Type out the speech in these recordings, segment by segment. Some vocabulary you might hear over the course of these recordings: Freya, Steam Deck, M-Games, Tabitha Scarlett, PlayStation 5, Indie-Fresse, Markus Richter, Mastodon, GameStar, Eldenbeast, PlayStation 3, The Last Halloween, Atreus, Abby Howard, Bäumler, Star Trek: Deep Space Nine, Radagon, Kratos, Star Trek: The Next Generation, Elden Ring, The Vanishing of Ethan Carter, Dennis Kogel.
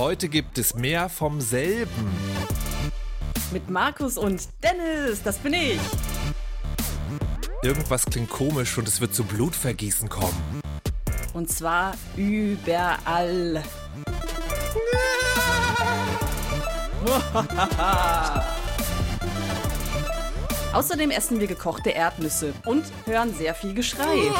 Heute gibt es mehr vom selben. Mit Markus und Dennis, das bin ich. Irgendwas klingt komisch und es wird zu Blutvergießen kommen. Und zwar überall. Außerdem essen wir gekochte Erdnüsse und hören sehr viel Geschrei.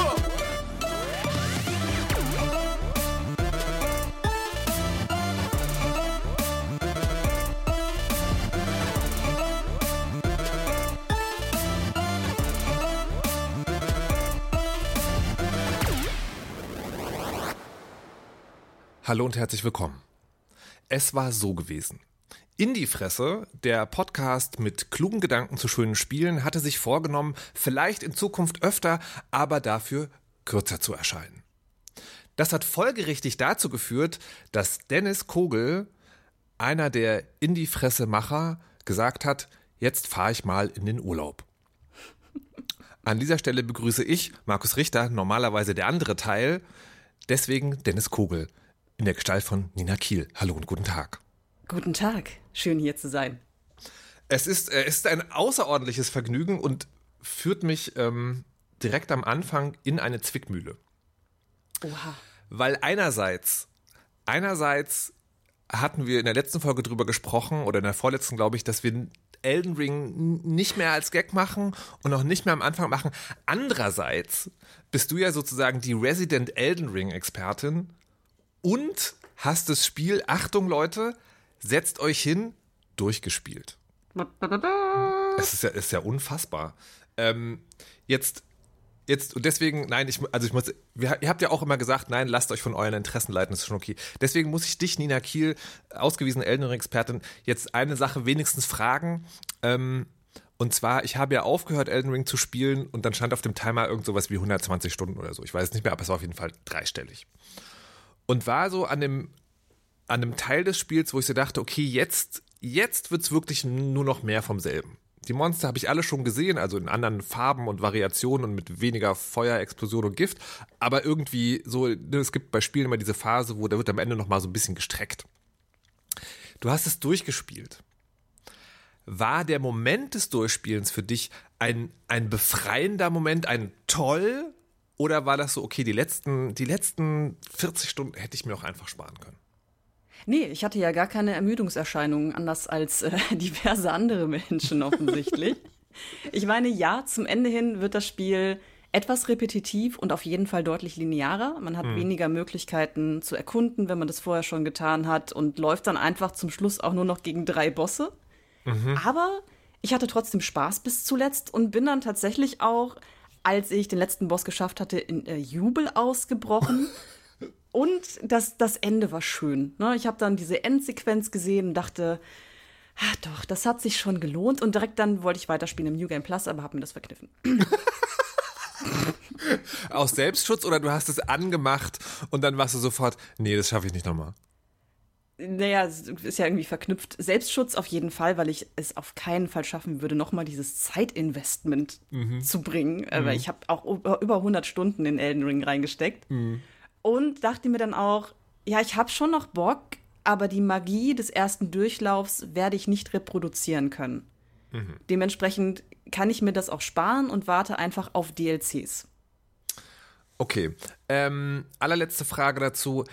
Hallo und herzlich willkommen. Es war so gewesen. Indie-Fresse, der Podcast mit klugen Gedanken zu schönen Spielen, hatte sich vorgenommen, vielleicht in Zukunft öfter, aber dafür kürzer zu erscheinen. Das hat folgerichtig dazu geführt, dass Dennis Kogel, einer der Indie-Fresse-Macher, gesagt hat, jetzt fahre ich mal in den Urlaub. An dieser Stelle begrüße ich, Markus Richter, normalerweise der andere Teil, deswegen Dennis Kogel. In der Gestalt von Nina Kiel. Hallo und guten Tag. Guten Tag. Schön hier zu sein. Es ist ein außerordentliches Vergnügen und führt mich direkt am Anfang in eine Zwickmühle. Oha. Weil einerseits hatten wir in der letzten Folge drüber gesprochen oder in der vorletzten, glaube ich, dass wir Elden Ring nicht mehr als Gag machen und auch nicht mehr am Anfang machen. Andererseits bist du ja sozusagen die Resident Elden Ring Expertin. Und hast das Spiel, Achtung Leute, setzt euch hin, durchgespielt. Es ist ja unfassbar. Jetzt und deswegen, nein, ihr habt ja auch immer gesagt, nein, lasst euch von euren Interessen leiten, das ist schon okay. Deswegen muss ich dich, Nina Kiel, ausgewiesene Elden Ring-Expertin, jetzt eine Sache wenigstens fragen. Und zwar, ich habe ja aufgehört, Elden Ring zu spielen und dann stand auf dem Timer irgend sowas wie 120 Stunden oder so. Ich weiß es nicht mehr, aber es war auf jeden Fall dreistellig. Und war so an dem Teil des Spiels, wo ich so dachte, okay, jetzt wird's wirklich nur noch mehr vom selben. Die Monster habe ich alle schon gesehen, also in anderen Farben und Variationen und mit weniger Feuer, Explosion und Gift. Aber irgendwie so, es gibt bei Spielen immer diese Phase, wo da wird am Ende noch mal so ein bisschen gestreckt. Du hast es durchgespielt. War der Moment des Durchspielens für dich ein befreiender Moment, ein toll? Oder war das so, okay, die letzten 40 Stunden hätte ich mir auch einfach sparen können? Nee, ich hatte ja gar keine Ermüdungserscheinungen, anders als diverse andere Menschen offensichtlich. Ich meine, ja, zum Ende hin wird das Spiel etwas repetitiv und auf jeden Fall deutlich linearer. Man hat weniger Möglichkeiten zu erkunden, wenn man das vorher schon getan hat und läuft dann einfach zum Schluss auch nur noch gegen 3 Bosse. Mhm. Aber ich hatte trotzdem Spaß bis zuletzt und bin dann tatsächlich auch, als ich den letzten Boss geschafft hatte, in Jubel ausgebrochen. Und das Ende war schön. Ne? Ich habe dann diese Endsequenz gesehen und dachte, ach doch, das hat sich schon gelohnt. Und direkt dann wollte ich weiterspielen im New Game Plus, aber habe mir das verkniffen. Aus Selbstschutz oder du hast es angemacht und dann warst du sofort, nee, das schaffe ich nicht nochmal. Naja, ist ja irgendwie verknüpft. Selbstschutz auf jeden Fall, weil ich es auf keinen Fall schaffen würde, nochmal dieses Zeitinvestment zu bringen. Weil ich habe auch über 100 Stunden in Elden Ring reingesteckt. Und dachte mir dann auch, ja, ich habe schon noch Bock, aber die Magie des ersten Durchlaufs werde ich nicht reproduzieren können. Dementsprechend kann ich mir das auch sparen und warte einfach auf DLCs. Okay. Allerletzte Frage dazu.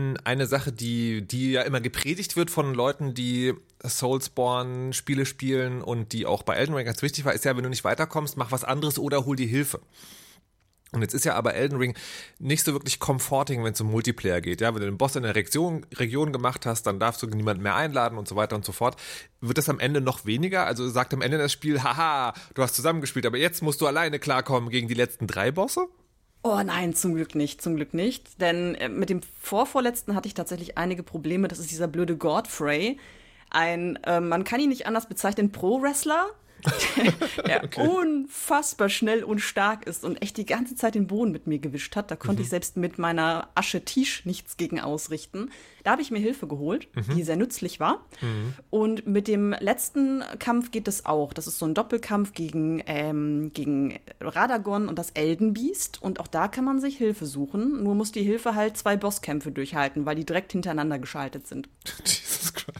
Eine Sache, die ja immer gepredigt wird von Leuten, die Soulsborne-Spiele spielen und die auch bei Elden Ring ganz wichtig war, ist ja, wenn du nicht weiterkommst, mach was anderes oder hol dir Hilfe. Und jetzt ist ja aber Elden Ring nicht so wirklich comforting, wenn es um Multiplayer geht. Ja, wenn du den Boss in der Region gemacht hast, dann darfst du niemanden mehr einladen und so weiter und so fort. Wird das am Ende noch weniger? Also sagt am Ende das Spiel, haha, du hast zusammengespielt, aber jetzt musst du alleine klarkommen gegen die letzten 3 Bosse? Oh nein, zum Glück nicht. Denn mit dem Vorvorletzten hatte ich tatsächlich einige Probleme. Das ist dieser blöde Godfrey. Man kann ihn nicht anders bezeichnen, Pro-Wrestler. der unfassbar schnell und stark ist und echt die ganze Zeit den Boden mit mir gewischt hat. Da konnte ich selbst mit meiner Asche-Tisch nichts gegen ausrichten. Da habe ich mir Hilfe geholt, die sehr nützlich war. Und mit dem letzten Kampf geht es auch. Das ist so ein Doppelkampf gegen Radagon und das Eldenbeast. Und auch da kann man sich Hilfe suchen. Nur muss die Hilfe halt 2 Bosskämpfe durchhalten, weil die direkt hintereinander geschaltet sind. Jesus Christ.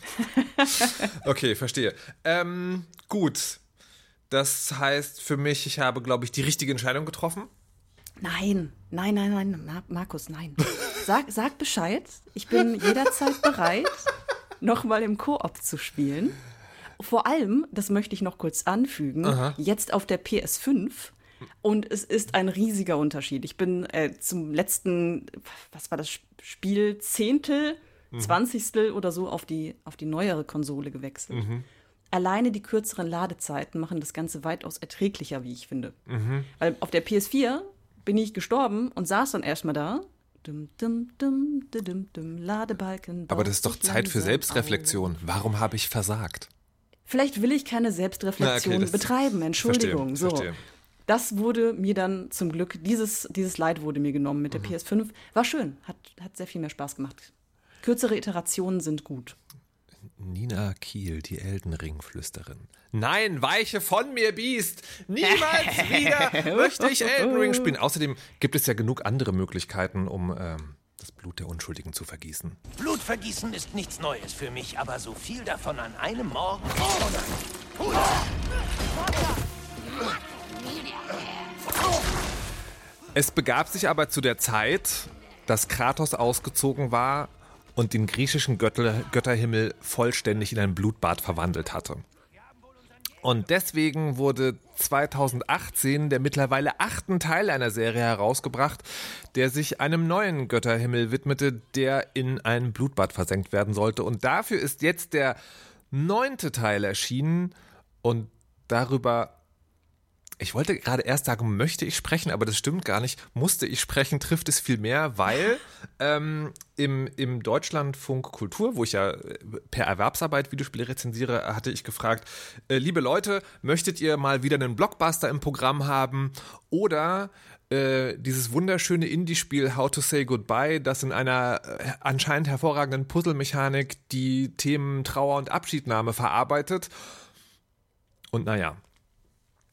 Okay, verstehe. Gut. Das heißt für mich, ich habe, glaube ich, die richtige Entscheidung getroffen. Nein. Markus, nein. Sag Bescheid. Ich bin jederzeit bereit, nochmal im Koop zu spielen. Vor allem, das möchte ich noch kurz anfügen, jetzt auf der PS5. Und es ist ein riesiger Unterschied. Ich bin zum letzten, was war das Spiel, 10., 20. oder so auf die neuere Konsole gewechselt. Alleine die kürzeren Ladezeiten machen das Ganze weitaus erträglicher, wie ich finde. Weil auf der PS4 bin ich gestorben und saß dann erstmal da. Ladebalken. Aber das ist doch Zeit für Selbstreflexion. Warum habe ich versagt? Vielleicht will ich keine Selbstreflexion betreiben. Entschuldigung. Verstehe. Das wurde mir dann zum Glück, dieses Leid wurde mir genommen mit der PS5. War schön, hat sehr viel mehr Spaß gemacht. Kürzere Iterationen sind gut. Nina Kiel, die Elden Ring-Flüsterin. Nein, weiche von mir, Biest! Niemals wieder möchte ich Elden Ring spielen. Außerdem gibt es ja genug andere Möglichkeiten, um das Blut der Unschuldigen zu vergießen. Blutvergießen ist nichts Neues für mich, aber so viel davon an einem Morgen... Oh nein! Es begab sich aber zu der Zeit, dass Kratos ausgezogen war und den griechischen Götterhimmel vollständig in ein Blutbad verwandelt hatte. Und deswegen wurde 2018 der mittlerweile 8. Teil einer Serie herausgebracht, der sich einem neuen Götterhimmel widmete, der in ein Blutbad versenkt werden sollte. Und dafür ist jetzt der 9. Teil erschienen und darüber... Ich wollte gerade erst sagen, möchte ich sprechen, aber das stimmt gar nicht. Musste ich sprechen, trifft es viel mehr, weil im Deutschlandfunk Kultur, wo ich ja per Erwerbsarbeit Videospiele rezensiere, hatte ich gefragt, liebe Leute, möchtet ihr mal wieder einen Blockbuster im Programm haben oder dieses wunderschöne Indie-Spiel How to Say Goodbye, das in einer anscheinend hervorragenden Puzzle-Mechanik die Themen Trauer und Abschiednahme verarbeitet? Und naja.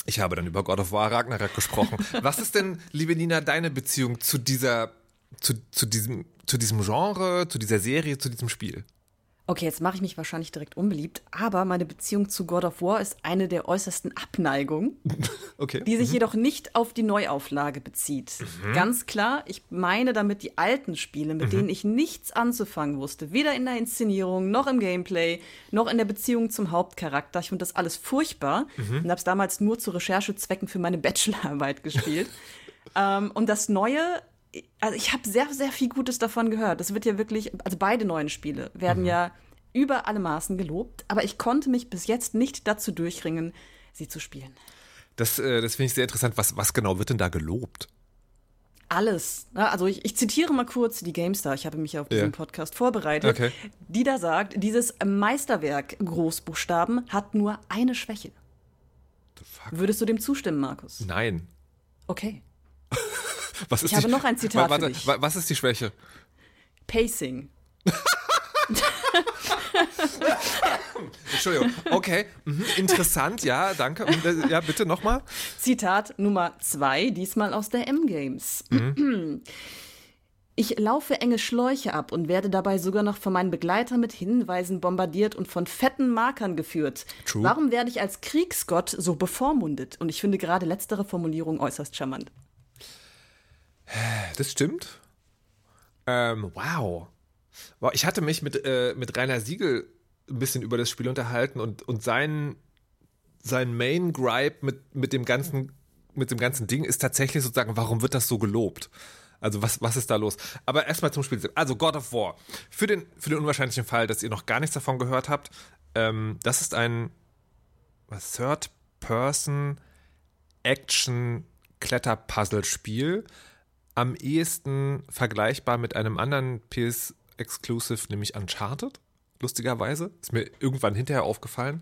Ich habe dann über God of War Ragnarök gesprochen. Was ist denn, liebe Nina, deine Beziehung zu dieser, zu diesem Genre, zu dieser Serie, zu diesem Spiel? Okay, jetzt mache ich mich wahrscheinlich direkt unbeliebt, aber meine Beziehung zu God of War ist eine der äußersten Abneigungen, die sich jedoch nicht auf die Neuauflage bezieht. Ganz klar, ich meine damit die alten Spiele, mit denen ich nichts anzufangen wusste, weder in der Inszenierung, noch im Gameplay, noch in der Beziehung zum Hauptcharakter. Ich fand das alles furchtbar und habe es damals nur zu Recherchezwecken für meine Bachelorarbeit gespielt. Und das Neue... Also ich habe sehr, sehr viel Gutes davon gehört. Das wird ja wirklich, also beide neuen Spiele werden ja über alle Maßen gelobt, aber ich konnte mich bis jetzt nicht dazu durchringen, sie zu spielen. Das finde ich sehr interessant. Was genau wird denn da gelobt? Alles. Also ich zitiere mal kurz die GameStar, ich habe mich auf diesen Podcast vorbereitet, die da sagt, dieses Meisterwerk Großbuchstaben hat nur eine Schwäche. The fuck? Würdest du dem zustimmen, Markus? Nein. Okay. Ich habe noch ein Zitat für dich. Was ist die Schwäche? Pacing. Entschuldigung. Okay, interessant, ja, danke. Ja, bitte nochmal. Zitat Nummer 2, diesmal aus der M-Games. Ich laufe enge Schläuche ab und werde dabei sogar noch von meinen Begleitern mit Hinweisen bombardiert und von fetten Markern geführt. True. Warum werde ich als Kriegsgott so bevormundet? Und ich finde gerade letztere Formulierung äußerst charmant. Das stimmt. Wow. Ich hatte mich mit Rainer Siegel ein bisschen über das Spiel unterhalten und sein Main Gripe mit dem ganzen Ding ist tatsächlich sozusagen, warum wird das so gelobt? Also was ist da los? Aber erstmal zum Spiel. Also God of War. Für den unwahrscheinlichen Fall, dass ihr noch gar nichts davon gehört habt, das ist ein Third-Person-Action-Kletterpuzzle-Spiel, am ehesten vergleichbar mit einem anderen PS-Exclusive, nämlich Uncharted, lustigerweise. Ist mir irgendwann hinterher aufgefallen.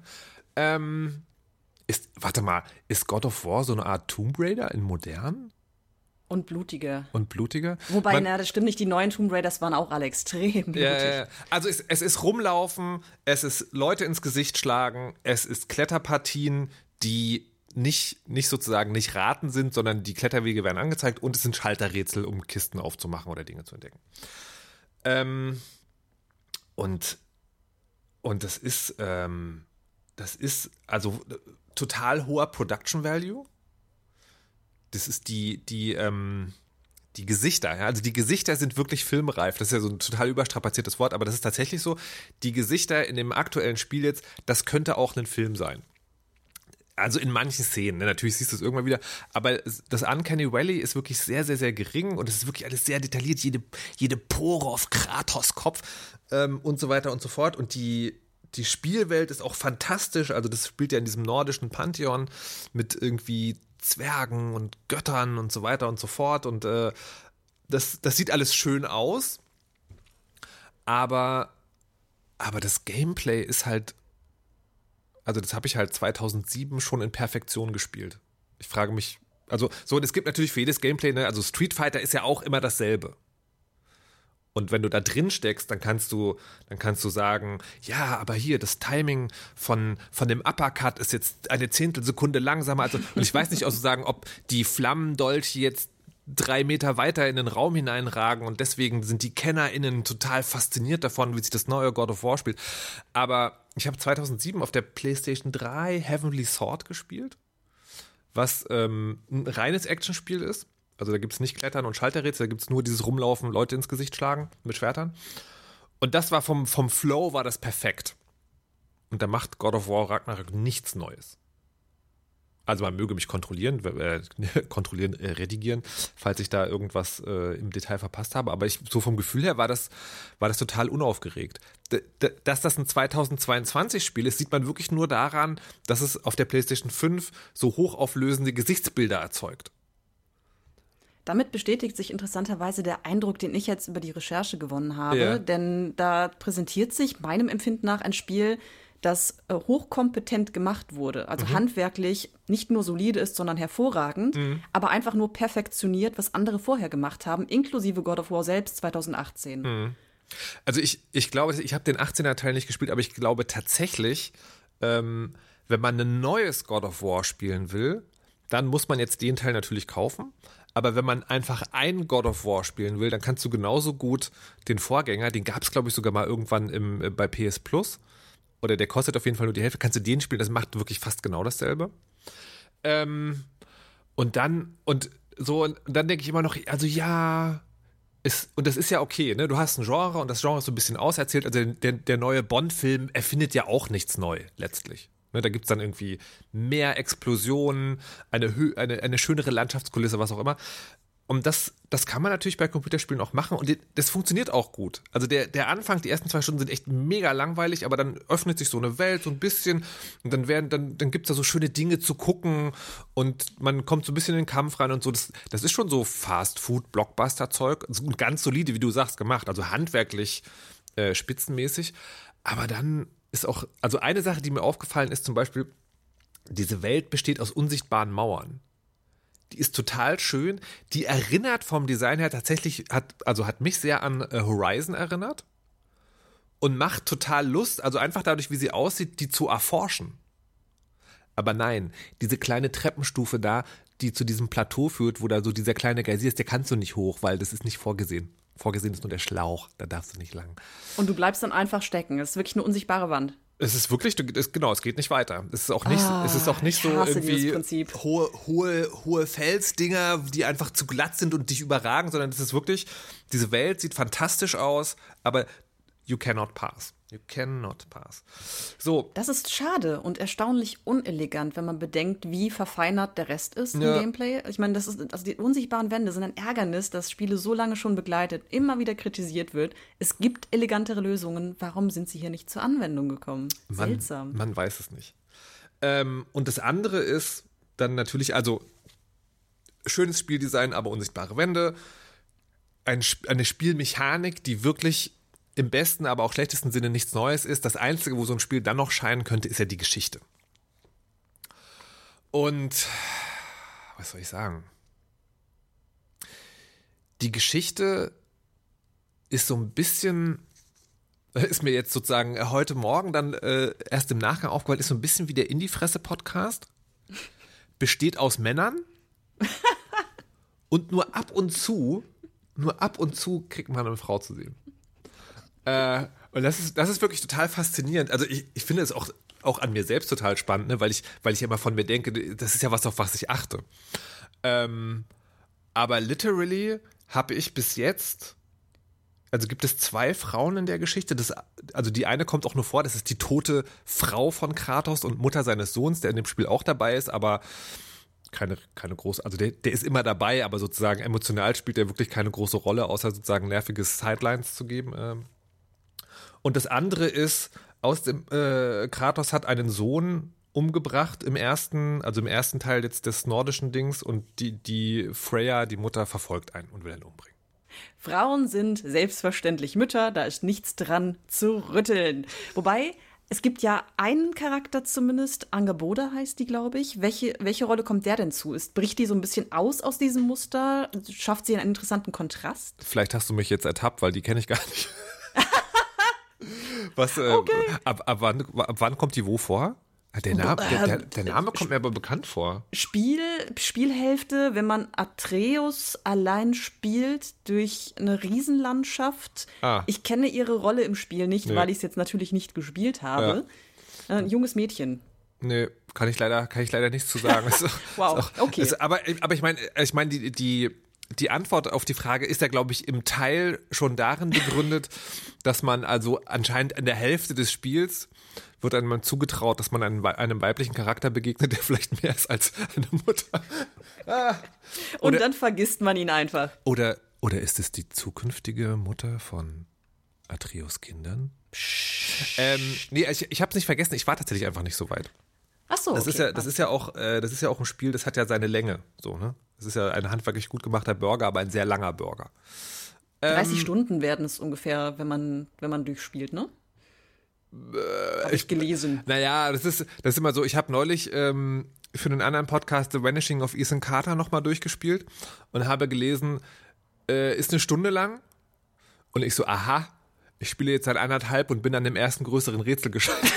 Ist God of War so eine Art Tomb Raider in modern? Und blutiger. Wobei, das stimmt nicht, die neuen Tomb Raiders waren auch alle extrem blutig. Ja. Also es ist Rumlaufen, es ist Leute ins Gesicht schlagen, es ist Kletterpartien, die nicht sozusagen nicht raten sind, sondern die Kletterwege werden angezeigt und es sind Schalterrätsel, um Kisten aufzumachen oder Dinge zu entdecken. Und das ist also total hoher Production Value. Das ist die Gesichter. Ja? Also die Gesichter sind wirklich filmreif. Das ist ja so ein total überstrapaziertes Wort, aber das ist tatsächlich so. Die Gesichter in dem aktuellen Spiel jetzt, das könnte auch ein Film sein. Also in manchen Szenen, ne? Natürlich siehst du es irgendwann wieder, aber das Uncanny Valley ist wirklich sehr, sehr, sehr gering und es ist wirklich alles sehr detailliert, jede Pore auf Kratos' Kopf und so weiter und so fort. Und die Spielwelt ist auch fantastisch, also das spielt ja in diesem nordischen Pantheon mit irgendwie Zwergen und Göttern und so weiter und so fort und das sieht alles schön aus, aber das Gameplay ist halt, also das habe ich halt 2007 schon in Perfektion gespielt. Ich frage mich, also so, und es gibt natürlich für jedes Gameplay, ne, also Street Fighter ist ja auch immer dasselbe. Und wenn du da drin steckst, dann kannst du sagen, ja, aber hier, das Timing von dem Uppercut ist jetzt eine Zehntelsekunde langsamer. Also, und ich weiß nicht auch so sagen, ob die Flammendolche jetzt 3 Meter weiter in den Raum hineinragen und deswegen sind die KennerInnen total fasziniert davon, wie sich das neue God of War spielt. Aber ich habe 2007 auf der PlayStation 3 Heavenly Sword gespielt, was ein reines Actionspiel ist. Also da gibt es nicht Klettern und Schalterrätsel, da gibt es nur dieses Rumlaufen, Leute ins Gesicht schlagen mit Schwertern. Und das war vom Flow war das perfekt. Und da macht God of War Ragnarök nichts Neues. Also man möge mich redigieren, falls ich da irgendwas im Detail verpasst habe. Aber so vom Gefühl her war das total unaufgeregt. Dass das ein 2022-Spiel ist, sieht man wirklich nur daran, dass es auf der PlayStation 5 so hochauflösende Gesichtsbilder erzeugt. Damit bestätigt sich interessanterweise der Eindruck, den ich jetzt über die Recherche gewonnen habe. Ja. Denn da präsentiert sich meinem Empfinden nach ein Spiel, das hochkompetent gemacht wurde. Also handwerklich nicht nur solide ist, sondern hervorragend, aber einfach nur perfektioniert, was andere vorher gemacht haben, inklusive God of War selbst 2018. Mhm. Also ich glaube, ich habe den 18er-Teil nicht gespielt, aber ich glaube tatsächlich, wenn man ein neues God of War spielen will, dann muss man jetzt den Teil natürlich kaufen. Aber wenn man einfach ein God of War spielen will, dann kannst du genauso gut den Vorgänger, den gab es, glaube ich, sogar mal irgendwann bei PS Plus, oder der kostet auf jeden Fall nur die Hälfte, kannst du den spielen, das macht wirklich fast genau dasselbe. Und dann denke ich immer noch, also ja, und das ist ja okay, ne? Du hast ein Genre und das Genre ist so ein bisschen auserzählt, also der neue Bond-Film erfindet ja auch nichts neu, letztlich. Ne? Da gibt's dann irgendwie mehr Explosionen, eine schönere Landschaftskulisse, was auch immer. Und das kann man natürlich bei Computerspielen auch machen und das funktioniert auch gut. Also der Anfang, die ersten 2 Stunden sind echt mega langweilig, aber dann öffnet sich so eine Welt so ein bisschen und dann gibt's da so schöne Dinge zu gucken und man kommt so ein bisschen in den Kampf rein und so. Das ist schon so Fast-Food-Blockbuster-Zeug, ganz solide, wie du sagst, gemacht, also handwerklich spitzenmäßig. Aber dann ist auch, also eine Sache, die mir aufgefallen ist zum Beispiel, diese Welt besteht aus unsichtbaren Mauern. Die ist total schön. Die erinnert vom Design her tatsächlich, hat mich sehr an Horizon erinnert und macht total Lust, also einfach dadurch, wie sie aussieht, die zu erforschen. Aber nein, diese kleine Treppenstufe da, die zu diesem Plateau führt, wo da so dieser kleine Geysir ist, der kannst du nicht hoch, weil das ist nicht vorgesehen. Vorgesehen ist nur der Schlauch, da darfst du nicht lang. Und du bleibst dann einfach stecken. Es ist wirklich eine unsichtbare Wand. Es ist wirklich, es geht nicht weiter. Es ist auch nicht, so irgendwie hohe Felsdinger, die einfach zu glatt sind und dich überragen, sondern es ist wirklich, diese Welt sieht fantastisch aus, aber you cannot pass. So. Das ist schade und erstaunlich unelegant, wenn man bedenkt, wie verfeinert der Rest ist im Gameplay. Ich meine, das ist, also die unsichtbaren Wände sind ein Ärgernis, das Spiele so lange schon begleitet, immer wieder kritisiert wird. Es gibt elegantere Lösungen. Warum sind sie hier nicht zur Anwendung gekommen? Seltsam. Man weiß es nicht. Und das andere ist dann natürlich, also schönes Spieldesign, aber unsichtbare Wände. Eine Spielmechanik, die wirklich im besten, aber auch schlechtesten Sinne nichts Neues ist. Das Einzige, wo so ein Spiel dann noch scheinen könnte, ist ja die Geschichte. Und was soll ich sagen? Die Geschichte ist so ein bisschen, ist mir jetzt sozusagen heute Morgen dann erst im Nachgang aufgefallen, ist so ein bisschen wie der Indie-Fresse-Podcast. Besteht aus Männern und nur ab und zu kriegt man eine Frau zu sehen. Und das ist wirklich total faszinierend. Also ich finde es auch an mir selbst total spannend, ne? weil ich immer von mir denke, das ist ja was, auf was ich achte. Aber literally habe ich bis jetzt, also gibt es 2 Frauen in der Geschichte, also die eine kommt auch nur vor, das ist die tote Frau von Kratos und Mutter seines Sohns, der in dem Spiel auch dabei ist, aber keine große, also der ist immer dabei, aber sozusagen emotional spielt er wirklich keine große Rolle, außer sozusagen nervige Sidelines zu geben. Und das andere ist, Kratos hat einen Sohn umgebracht im ersten Teil jetzt des nordischen Dings und die Freya, die Mutter, verfolgt einen und will ihn umbringen. Frauen sind selbstverständlich Mütter, da ist nichts dran zu rütteln. Wobei, es gibt ja einen Charakter zumindest, Angaboda heißt die, glaube ich. Welche Rolle kommt der denn zu? Bricht die so ein bisschen aus diesem Muster? Schafft sie einen interessanten Kontrast? Vielleicht hast du mich jetzt ertappt, weil die kenne ich gar nicht. Was, okay. Ab wann kommt die wo vor? Der Name kommt mir aber bekannt vor. Spielhälfte, wenn man Atreus allein spielt durch eine Riesenlandschaft. Ich kenne ihre Rolle im Spiel nicht, nee, weil ich es jetzt natürlich nicht gespielt habe. Ja. Ein junges Mädchen. Nee, kann ich leider nichts zu sagen. Wow, okay. Aber ich meine die Antwort auf die Frage ist ja, glaube ich, im Teil schon darin begründet, dass man also anscheinend in der Hälfte des Spiels wird einem zugetraut, dass man einem weiblichen Charakter begegnet, der vielleicht mehr ist als eine Mutter. Und dann vergisst man ihn einfach. Oder ist es die zukünftige Mutter von Atreus' Kindern? Nee, ich habe es nicht vergessen. Ich war tatsächlich einfach nicht so weit. Ach so, das, okay. Das ist ja auch ein Spiel, das hat ja seine Länge. So, ne? Das ist ja ein handwerklich gut gemachter Burger, aber ein sehr langer Burger. 30 Stunden werden es ungefähr, wenn man durchspielt, ne? Habe ich gelesen. Naja, das ist immer so, ich habe neulich für einen anderen Podcast The Vanishing of Ethan Carter nochmal durchgespielt und habe gelesen, ist eine Stunde lang und ich so, aha, ich spiele jetzt seit 1,5 und bin an dem ersten größeren Rätsel gescheitert.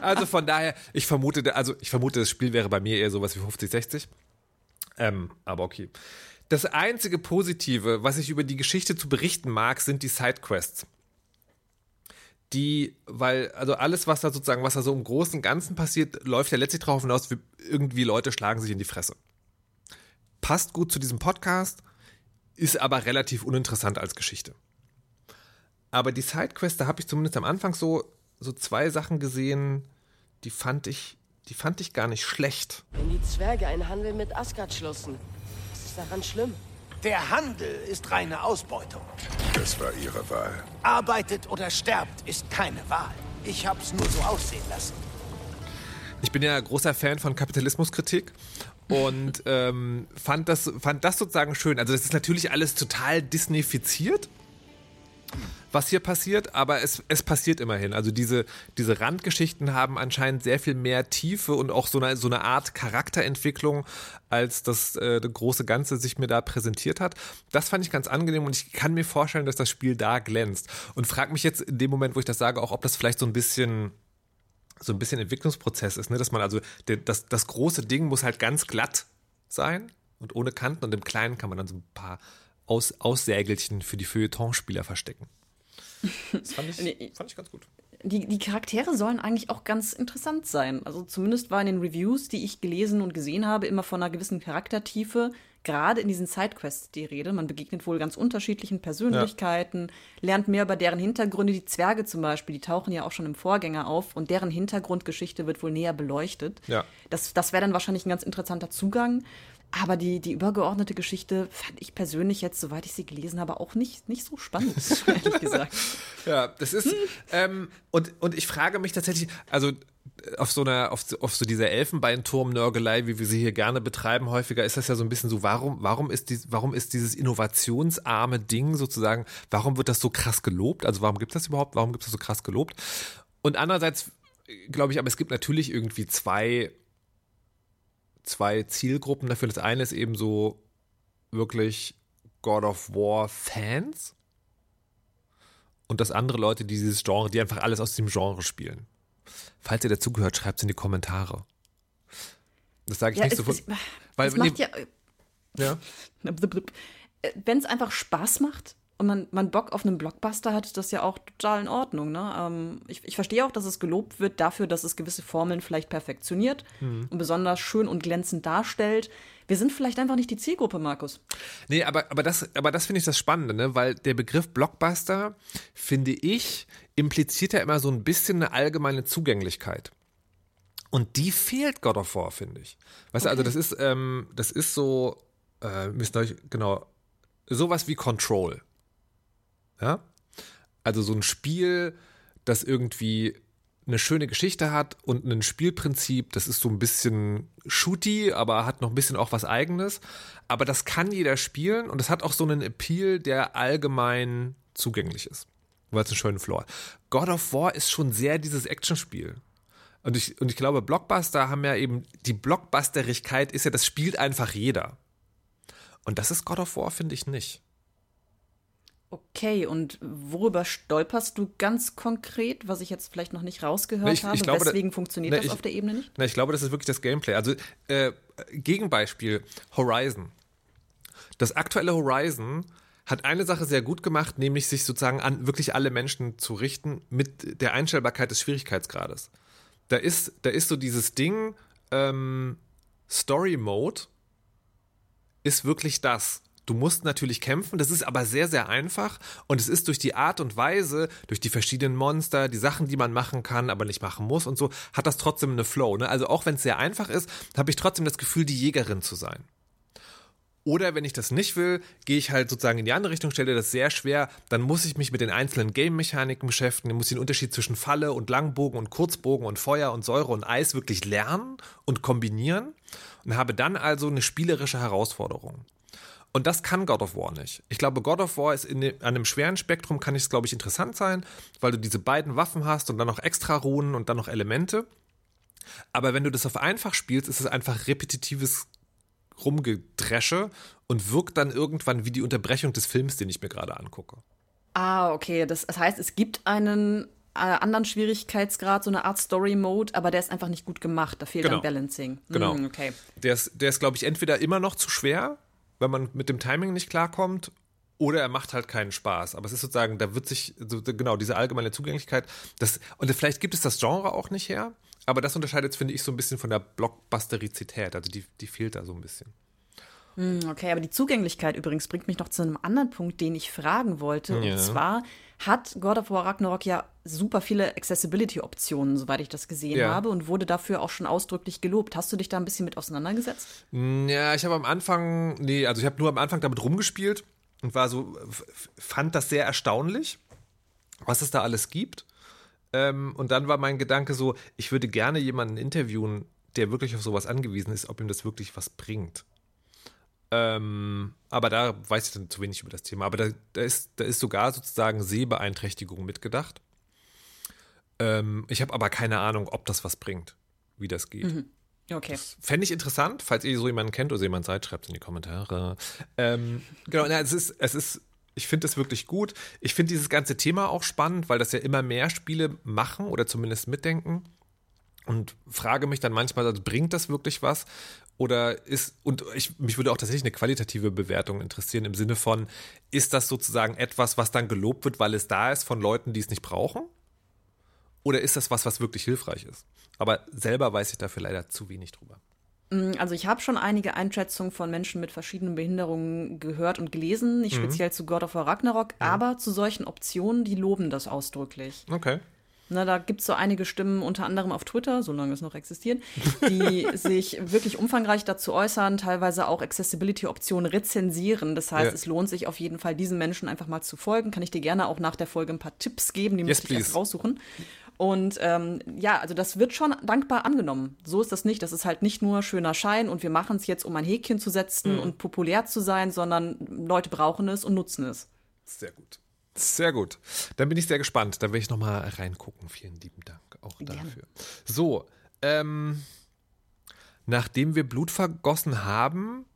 Also von daher, ich vermute, das Spiel wäre bei mir eher sowas wie 50, 60. Aber okay. Das einzige Positive, was ich über die Geschichte zu berichten mag, sind die Sidequests. Also alles, was da so im Großen und Ganzen passiert, läuft ja letztlich darauf hinaus, wie irgendwie Leute schlagen sich in die Fresse. Passt gut zu diesem Podcast, ist aber relativ uninteressant als Geschichte. Aber die Sidequests, da habe ich zumindest am Anfang so 2 Sachen gesehen, die fand ich gar nicht schlecht. Wenn die Zwerge einen Handel mit Asgard schlossen, was ist daran schlimm? Der Handel ist reine Ausbeutung. Das war ihre Wahl. Arbeitet oder sterbt ist keine Wahl. Ich hab's nur so aussehen lassen. Ich bin ja großer Fan von Kapitalismuskritik und fand das sozusagen schön. Also das ist natürlich alles total disneyfiziert, was hier passiert, aber es passiert immerhin. Also diese Randgeschichten haben anscheinend sehr viel mehr Tiefe und auch so eine Art Charakterentwicklung, als das große Ganze sich mir da präsentiert hat. Das fand ich ganz angenehm und ich kann mir vorstellen, dass das Spiel da glänzt. Und frag mich jetzt in dem Moment, wo ich das sage, auch ob das vielleicht so ein bisschen Entwicklungsprozess ist, ne? Dass man also das große Ding muss halt ganz glatt sein und ohne Kanten und im Kleinen kann man dann so ein paar Aussägelchen für die Feuilleton-Spieler verstecken. Das fand ich ganz gut. Die Charaktere sollen eigentlich auch ganz interessant sein. Also zumindest war in den Reviews, die ich gelesen und gesehen habe, immer von einer gewissen Charaktertiefe, gerade in diesen Sidequests die Rede. Man begegnet wohl ganz unterschiedlichen Persönlichkeiten, lernt mehr über deren Hintergründe. Die Zwerge zum Beispiel, die tauchen ja auch schon im Vorgänger auf und deren Hintergrundgeschichte wird wohl näher beleuchtet. Ja. Das wäre dann wahrscheinlich ein ganz interessanter Zugang. Aber die übergeordnete Geschichte fand ich persönlich jetzt, soweit ich sie gelesen habe, auch nicht so spannend, ehrlich gesagt. Ja, das ist, und ich frage mich tatsächlich, also auf so dieser Elfenbeinturm-Nörgelei, wie wir sie hier gerne betreiben, häufiger ist das ja so ein bisschen so, warum ist dieses innovationsarme Ding sozusagen, warum wird das so krass gelobt? Also warum gibt es das überhaupt? Warum gibt es das so krass gelobt? Und andererseits, glaube ich, aber es gibt natürlich irgendwie zwei zwei Zielgruppen dafür. Das eine ist eben so wirklich God of War Fans und das andere Leute, die dieses Genre, die einfach alles aus dem Genre spielen. Falls ihr dazugehört, schreibt es in die Kommentare. Das sage ich nicht sofort. Wenn es einfach Spaß macht und man Bock auf einen Blockbuster hat, das ist ja auch total in Ordnung. Ne? Ich verstehe auch, dass es gelobt wird dafür, dass es gewisse Formeln vielleicht perfektioniert und besonders schön und glänzend darstellt. Wir sind vielleicht einfach nicht die Zielgruppe, Markus. Nee, aber das finde ich das Spannende, ne? Weil der Begriff Blockbuster, finde ich, impliziert ja immer so ein bisschen eine allgemeine Zugänglichkeit. Und die fehlt God of War, finde ich. Weißt du, also das ist so, sowas wie Control. Ja? Also so ein Spiel, das irgendwie eine schöne Geschichte hat und ein Spielprinzip, das ist so ein bisschen shooty, aber hat noch ein bisschen auch was Eigenes. Aber das kann jeder spielen und es hat auch so einen Appeal, der allgemein zugänglich ist. Weil es einen schönen Floor hat. God of War ist schon sehr dieses Actionspiel. Und ich glaube, Blockbuster haben ja eben, die Blockbusterigkeit ist ja, das spielt einfach jeder. Und das ist God of War, finde ich, nicht. Okay, und worüber stolperst du ganz konkret, was ich jetzt vielleicht noch nicht rausgehört habe? Glaube, weswegen funktioniert das auf der Ebene nicht? Ich glaube, das ist wirklich das Gameplay. Also Gegenbeispiel, Horizon. Das aktuelle Horizon hat eine Sache sehr gut gemacht, nämlich sich sozusagen an wirklich alle Menschen zu richten mit der Einstellbarkeit des Schwierigkeitsgrades. Da ist so dieses Ding, Story Mode ist wirklich das. Du musst natürlich kämpfen, das ist aber sehr, sehr einfach und es ist durch die Art und Weise, durch die verschiedenen Monster, die Sachen, die man machen kann, aber nicht machen muss und so, hat das trotzdem eine Flow. Ne? Also auch wenn es sehr einfach ist, habe ich trotzdem das Gefühl, die Jägerin zu sein. Oder wenn ich das nicht will, gehe ich halt sozusagen in die andere Richtung, stelle das sehr schwer, dann muss ich mich mit den einzelnen Game-Mechaniken beschäftigen, dann muss ich den Unterschied zwischen Falle und Langbogen und Kurzbogen und Feuer und Säure und Eis wirklich lernen und kombinieren und habe dann also eine spielerische Herausforderung. Und das kann God of War nicht. Ich glaube, God of War ist an einem schweren Spektrum, kann es, glaube ich, interessant sein, weil du diese beiden Waffen hast und dann noch extra Runen und dann noch Elemente. Aber wenn du das auf einfach spielst, ist es einfach repetitives Rumgedresche und wirkt dann irgendwann wie die Unterbrechung des Films, den ich mir gerade angucke. Ah, okay. Das heißt, es gibt einen anderen Schwierigkeitsgrad, so eine Art Story-Mode, aber der ist einfach nicht gut gemacht. Da fehlt ein Balancing. Genau. Okay. Der ist, glaube ich, entweder immer noch zu schwer, wenn man mit dem Timing nicht klarkommt, oder er macht halt keinen Spaß. Aber es ist sozusagen, da wird sich, diese allgemeine Zugänglichkeit, und vielleicht gibt es das Genre auch nicht her, aber das unterscheidet, finde ich, so ein bisschen von der Blockbusterizität. Also die fehlt da so ein bisschen. Okay, aber die Zugänglichkeit übrigens bringt mich noch zu einem anderen Punkt, den ich fragen wollte. Ja. Und zwar hat God of War Ragnarök ja super viele Accessibility-Optionen, soweit ich das gesehen habe, und wurde dafür auch schon ausdrücklich gelobt. Hast du dich da ein bisschen mit auseinandergesetzt? Ja, ich habe nur am Anfang damit rumgespielt und war so, fand das sehr erstaunlich, was es da alles gibt. Und dann war mein Gedanke so, ich würde gerne jemanden interviewen, der wirklich auf sowas angewiesen ist, ob ihm das wirklich was bringt. Aber da weiß ich dann zu wenig über das Thema. Aber da ist sogar sozusagen Sehbeeinträchtigung mitgedacht. Ich habe aber keine Ahnung, ob das was bringt, wie das geht. Mhm. Okay. Das fände ich interessant, falls ihr so jemanden kennt oder so jemand seid, schreibt es in die Kommentare. Ich finde das wirklich gut. Ich finde dieses ganze Thema auch spannend, weil das ja immer mehr Spiele machen oder zumindest mitdenken. Und frage mich dann manchmal, bringt das wirklich was? Oder mich würde auch tatsächlich eine qualitative Bewertung interessieren, im Sinne von, ist das sozusagen etwas, was dann gelobt wird, weil es da ist von Leuten, die es nicht brauchen? Oder ist das was wirklich hilfreich ist? Aber selber weiß ich dafür leider zu wenig drüber. Also ich habe schon einige Einschätzungen von Menschen mit verschiedenen Behinderungen gehört und gelesen, nicht speziell zu God of War Ragnarök, aber zu solchen Optionen, die loben das ausdrücklich. Okay. Na, da gibt es so einige Stimmen, unter anderem auf Twitter, solange es noch existiert, die sich wirklich umfangreich dazu äußern, teilweise auch Accessibility-Optionen rezensieren. Das heißt, es lohnt sich auf jeden Fall, diesen Menschen einfach mal zu folgen. Kann ich dir gerne auch nach der Folge ein paar Tipps geben, die müsste ich erst raussuchen. Und also das wird schon dankbar angenommen. So ist das nicht. Das ist halt nicht nur schöner Schein und wir machen es jetzt, um ein Häkchen zu setzen und populär zu sein, sondern Leute brauchen es und nutzen es. Sehr gut. Sehr gut. Dann bin ich sehr gespannt. Dann werde ich nochmal reingucken. Vielen lieben Dank auch dafür. Gerne. So, Nachdem wir Blut vergossen haben,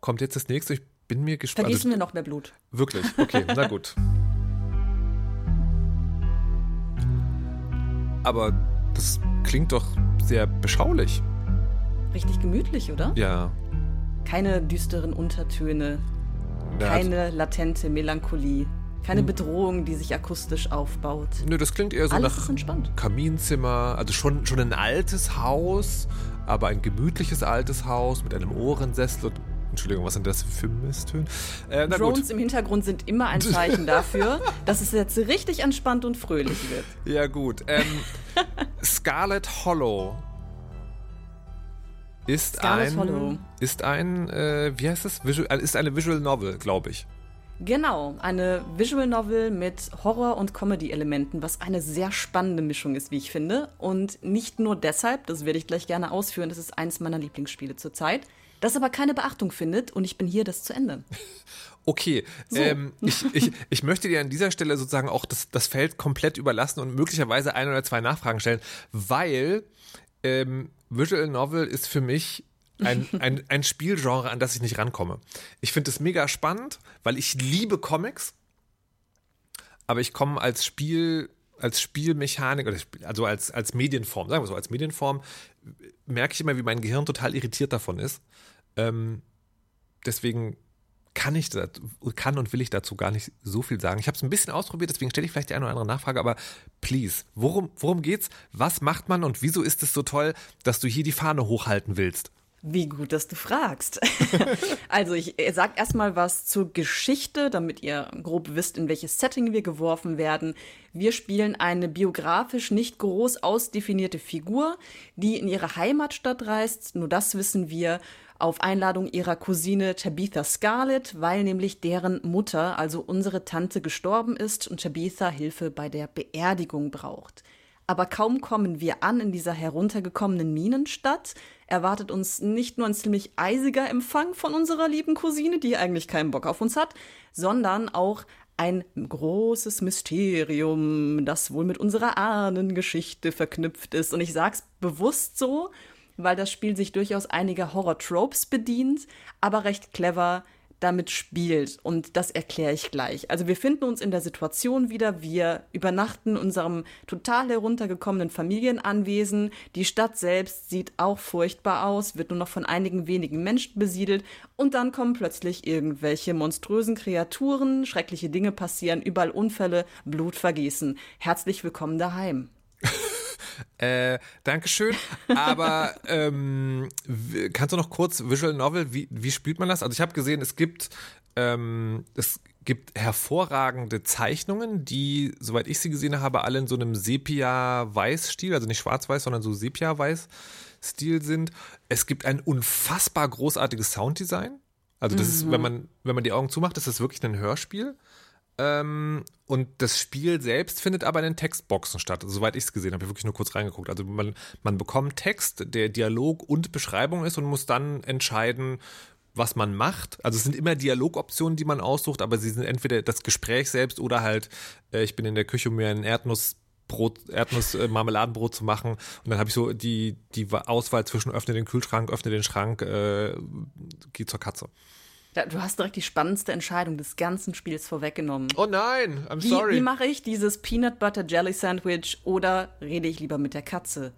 kommt jetzt das nächste. Ich bin mir gespannt. Vergießen wir noch mehr Blut. Wirklich? Okay, na gut. Aber das klingt doch sehr beschaulich. Richtig gemütlich, oder? Ja. Keine düsteren Untertöne, keine latente Melancholie, keine Bedrohung, die sich akustisch aufbaut. Nö, das klingt eher so alles nach Kaminzimmer, also schon ein altes Haus, aber ein gemütliches altes Haus mit einem Ohrensessel und Entschuldigung, was sind das für Misstöne? Drones gut. Im Hintergrund sind immer ein Zeichen dafür, dass es jetzt richtig entspannt und fröhlich wird. Ja gut. Scarlet Hollow ist ist eine Visual Novel, glaube ich. Genau, eine Visual Novel mit Horror- und Comedy-Elementen, was eine sehr spannende Mischung ist, wie ich finde. Und nicht nur deshalb, das werde ich gleich gerne ausführen, das ist eins meiner Lieblingsspiele zurzeit, das aber keine Beachtung findet und ich bin hier, das zu ändern. Okay, so. Ich möchte dir an dieser Stelle sozusagen auch das Feld komplett überlassen und möglicherweise ein oder zwei Nachfragen stellen, weil Visual Novel ist für mich ein Spielgenre, an das ich nicht rankomme. Ich finde es mega spannend, weil ich liebe Comics, aber ich komme als Spielmechanik, also als Medienform, sagen wir so, als Medienform merke ich immer, wie mein Gehirn total irritiert davon ist. Deswegen kann und will ich dazu gar nicht so viel sagen. Ich habe es ein bisschen ausprobiert, deswegen stelle ich vielleicht die eine oder andere Nachfrage, aber please, worum geht's? Was macht man und wieso ist es so toll, dass du hier die Fahne hochhalten willst? Wie gut, dass du fragst. Also ich sage erstmal was zur Geschichte, damit ihr grob wisst, in welches Setting wir geworfen werden. Wir spielen eine biografisch nicht groß ausdefinierte Figur, die in ihre Heimatstadt reist, nur das wissen wir, auf Einladung ihrer Cousine Tabitha Scarlett, weil nämlich deren Mutter, also unsere Tante, gestorben ist und Tabitha Hilfe bei der Beerdigung braucht. Aber kaum kommen wir an in dieser heruntergekommenen Minenstadt, erwartet uns nicht nur ein ziemlich eisiger Empfang von unserer lieben Cousine, die eigentlich keinen Bock auf uns hat, sondern auch ein großes Mysterium, das wohl mit unserer Ahnengeschichte verknüpft ist. Und ich sag's bewusst so, weil das Spiel sich durchaus einiger Horror-Tropes bedient, aber recht clever damit spielt. Und das erkläre ich gleich. Also wir finden uns in der Situation wieder, wir übernachten in unserem total heruntergekommenen Familienanwesen. Die Stadt selbst sieht auch furchtbar aus, wird nur noch von einigen wenigen Menschen besiedelt. Und dann kommen plötzlich irgendwelche monströsen Kreaturen, schreckliche Dinge passieren, überall Unfälle, Blutvergießen. Herzlich willkommen daheim. Dankeschön, aber kannst du noch kurz Visual Novel, wie spielt man das? Also ich habe gesehen, es gibt hervorragende Zeichnungen, die, soweit ich sie gesehen habe, alle in so einem Sepia-Weiß-Stil, also nicht schwarz-weiß, sondern so Sepia-Weiß-Stil sind. Es gibt ein unfassbar großartiges Sounddesign. Also das ist, wenn man die Augen zumacht, ist das wirklich ein Hörspiel. Und das Spiel selbst findet aber in den Textboxen statt. Also, soweit ich es gesehen habe, ich wirklich nur kurz reingeguckt. Also man bekommt Text, der Dialog und Beschreibung ist und muss dann entscheiden, was man macht. Also es sind immer Dialogoptionen, die man aussucht, aber sie sind entweder das Gespräch selbst oder halt, ich bin in der Küche, um mir ein Erdnussmarmeladenbrot zu machen. Und dann habe ich so die Auswahl zwischen öffne den Kühlschrank, öffne den Schrank, geh zur Katze. Du hast direkt die spannendste Entscheidung des ganzen Spiels vorweggenommen. Oh nein, I'm sorry. Wie mache ich dieses Peanut Butter Jelly Sandwich oder rede ich lieber mit der Katze?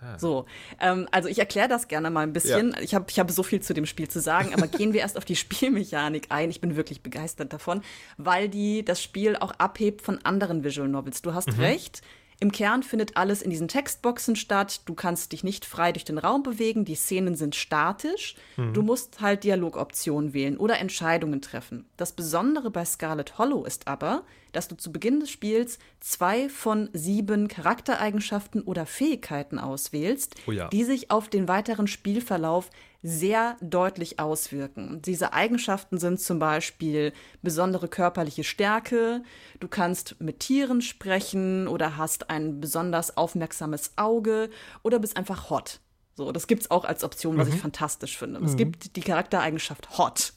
Ah. So, also ich erkläre das gerne mal ein bisschen. Ja. Ich hab so viel zu dem Spiel zu sagen, aber gehen wir erst auf die Spielmechanik ein. Ich bin wirklich begeistert davon, weil die das Spiel auch abhebt von anderen Visual Novels. Du hast recht. Im Kern findet alles in diesen Textboxen statt. Du kannst dich nicht frei durch den Raum bewegen. Die Szenen sind statisch. Du musst halt Dialogoptionen wählen oder Entscheidungen treffen. Das Besondere bei Scarlet Hollow ist aber, dass du zu Beginn des Spiels 2 von 7 Charaktereigenschaften oder Fähigkeiten auswählst, die sich auf den weiteren Spielverlauf sehr deutlich auswirken. Diese Eigenschaften sind zum Beispiel besondere körperliche Stärke, du kannst mit Tieren sprechen oder hast ein besonders aufmerksames Auge oder bist einfach hot. So, das gibt's auch als Option, was ich fantastisch finde. Es gibt die Charaktereigenschaft hot.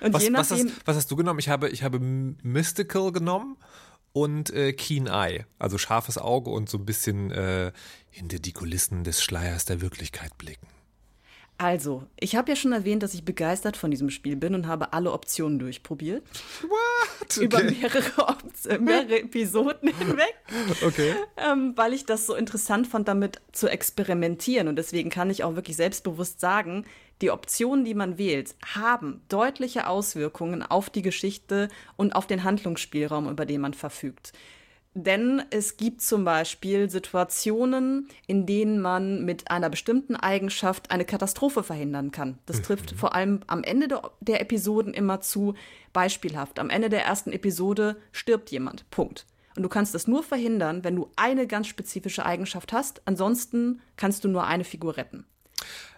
Und was hast du genommen? Ich habe Mystical genommen. und Keen Eye, also scharfes Auge und so ein bisschen hinter die Kulissen des Schleiers der Wirklichkeit blicken. Also, ich habe ja schon erwähnt, dass ich begeistert von diesem Spiel bin und habe alle Optionen durchprobiert. What? Okay. Über mehrere Episoden hinweg. Okay. Weil ich das so interessant fand, damit zu experimentieren. Und deswegen kann ich auch wirklich selbstbewusst sagen, die Optionen, die man wählt, haben deutliche Auswirkungen auf die Geschichte und auf den Handlungsspielraum, über den man verfügt. Denn es gibt zum Beispiel Situationen, in denen man mit einer bestimmten Eigenschaft eine Katastrophe verhindern kann. Das trifft vor allem am Ende der Episoden immer zu. Beispielhaft, am Ende der ersten Episode stirbt jemand, Punkt. Und du kannst das nur verhindern, wenn du eine ganz spezifische Eigenschaft hast. Ansonsten kannst du nur eine Figur retten.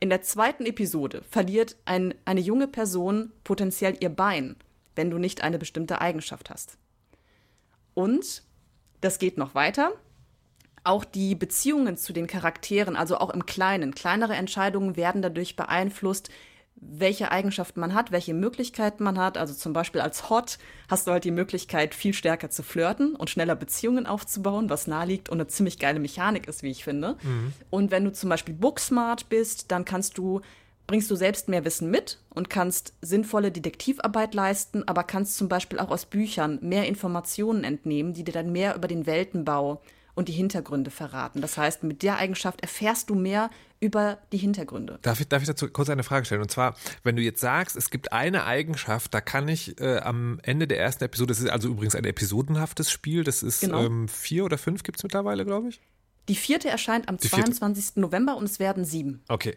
In der zweiten Episode verliert eine junge Person potenziell ihr Bein, wenn du nicht eine bestimmte Eigenschaft hast. Und das geht noch weiter. Auch die Beziehungen zu den Charakteren, also auch im Kleinen, kleinere Entscheidungen werden dadurch beeinflusst, welche Eigenschaften man hat, welche Möglichkeiten man hat. Also zum Beispiel als Hot hast du halt die Möglichkeit, viel stärker zu flirten und schneller Beziehungen aufzubauen, was naheliegt und eine ziemlich geile Mechanik ist, wie ich finde. Mhm. Und wenn du zum Beispiel Booksmart bist, dann bringst du selbst mehr Wissen mit und kannst sinnvolle Detektivarbeit leisten, aber kannst zum Beispiel auch aus Büchern mehr Informationen entnehmen, die dir dann mehr über den Weltenbau und die Hintergründe verraten. Das heißt, mit der Eigenschaft erfährst du mehr über die Hintergründe. Darf ich dazu kurz eine Frage stellen? Und zwar, wenn du jetzt sagst, es gibt eine Eigenschaft, da kann ich am Ende der ersten Episode, das ist also übrigens ein episodenhaftes Spiel, das ist genau. 4 oder 5 gibt es mittlerweile, glaube ich. Die 4. erscheint am 22. November und es werden 7. Okay.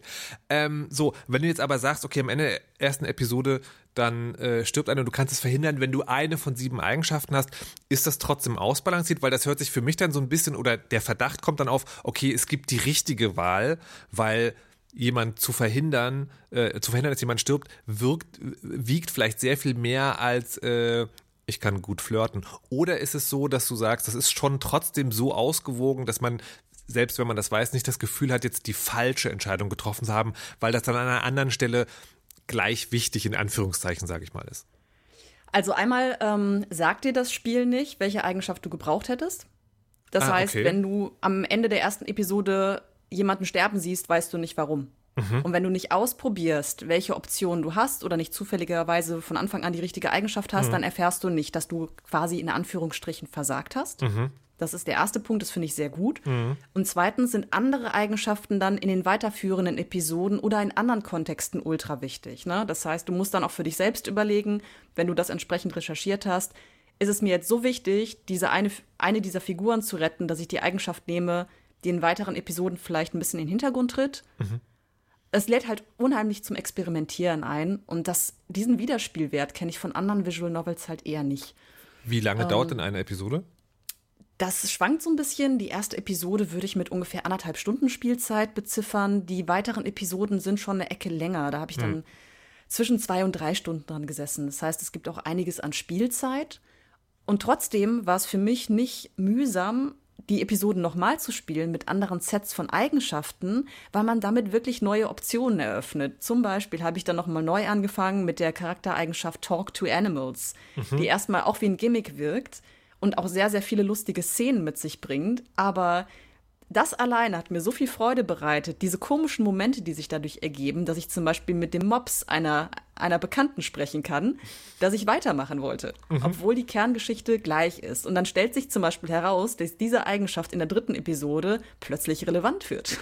So, wenn du jetzt aber sagst, okay, am Ende der ersten Episode, dann stirbt einer und du kannst es verhindern, wenn du eine von 7 Eigenschaften hast, ist das trotzdem ausbalanciert? Weil das hört sich für mich dann so ein bisschen, oder der Verdacht kommt dann auf, okay, es gibt die richtige Wahl, weil jemand zu verhindern, dass jemand stirbt, wiegt vielleicht sehr viel mehr als ich kann gut flirten. Oder ist es so, dass du sagst, das ist schon trotzdem so ausgewogen, dass man, selbst wenn man das weiß, nicht das Gefühl hat, jetzt die falsche Entscheidung getroffen zu haben, weil das dann an einer anderen Stelle gleich wichtig, in Anführungszeichen, sage ich mal, ist? Also einmal sagt dir das Spiel nicht, welche Eigenschaft du gebraucht hättest. Das heißt, okay. Wenn du am Ende der ersten Episode jemanden sterben siehst, weißt du nicht, warum. Und wenn du nicht ausprobierst, welche Optionen du hast oder nicht zufälligerweise von Anfang an die richtige Eigenschaft hast, dann erfährst du nicht, dass du quasi in Anführungsstrichen versagt hast. Das ist der erste Punkt, das finde ich sehr gut. Und zweitens sind andere Eigenschaften dann in den weiterführenden Episoden oder in anderen Kontexten ultra wichtig, ne? Das heißt, du musst dann auch für dich selbst überlegen, wenn du das entsprechend recherchiert hast, ist es mir jetzt so wichtig, diese eine dieser Figuren zu retten, dass ich die Eigenschaft nehme, die in weiteren Episoden vielleicht ein bisschen in den Hintergrund tritt. Es lädt halt unheimlich zum Experimentieren ein und diesen Wiederspielwert kenne ich von anderen Visual Novels halt eher nicht. Wie lange dauert denn eine Episode? Das schwankt so ein bisschen. Die erste Episode würde ich mit ungefähr 1,5 Stunden Spielzeit beziffern. Die weiteren Episoden sind schon eine Ecke länger. Da habe ich dann zwischen 2 und 3 Stunden dran gesessen. Das heißt, es gibt auch einiges an Spielzeit. Und trotzdem war es für mich nicht mühsam, die Episoden nochmal zu spielen mit anderen Sets von Eigenschaften, weil man damit wirklich neue Optionen eröffnet. Zum Beispiel habe ich dann nochmal neu angefangen mit der Charaktereigenschaft Talk to Animals, die erstmal auch wie ein Gimmick wirkt und auch sehr, sehr viele lustige Szenen mit sich bringt. Aber das alleine hat mir so viel Freude bereitet, diese komischen Momente, die sich dadurch ergeben, dass ich zum Beispiel mit dem Mops einer Bekannten sprechen kann, dass ich weitermachen wollte, obwohl die Kerngeschichte gleich ist. Und dann stellt sich zum Beispiel heraus, dass diese Eigenschaft in der 3. Episode plötzlich relevant wird.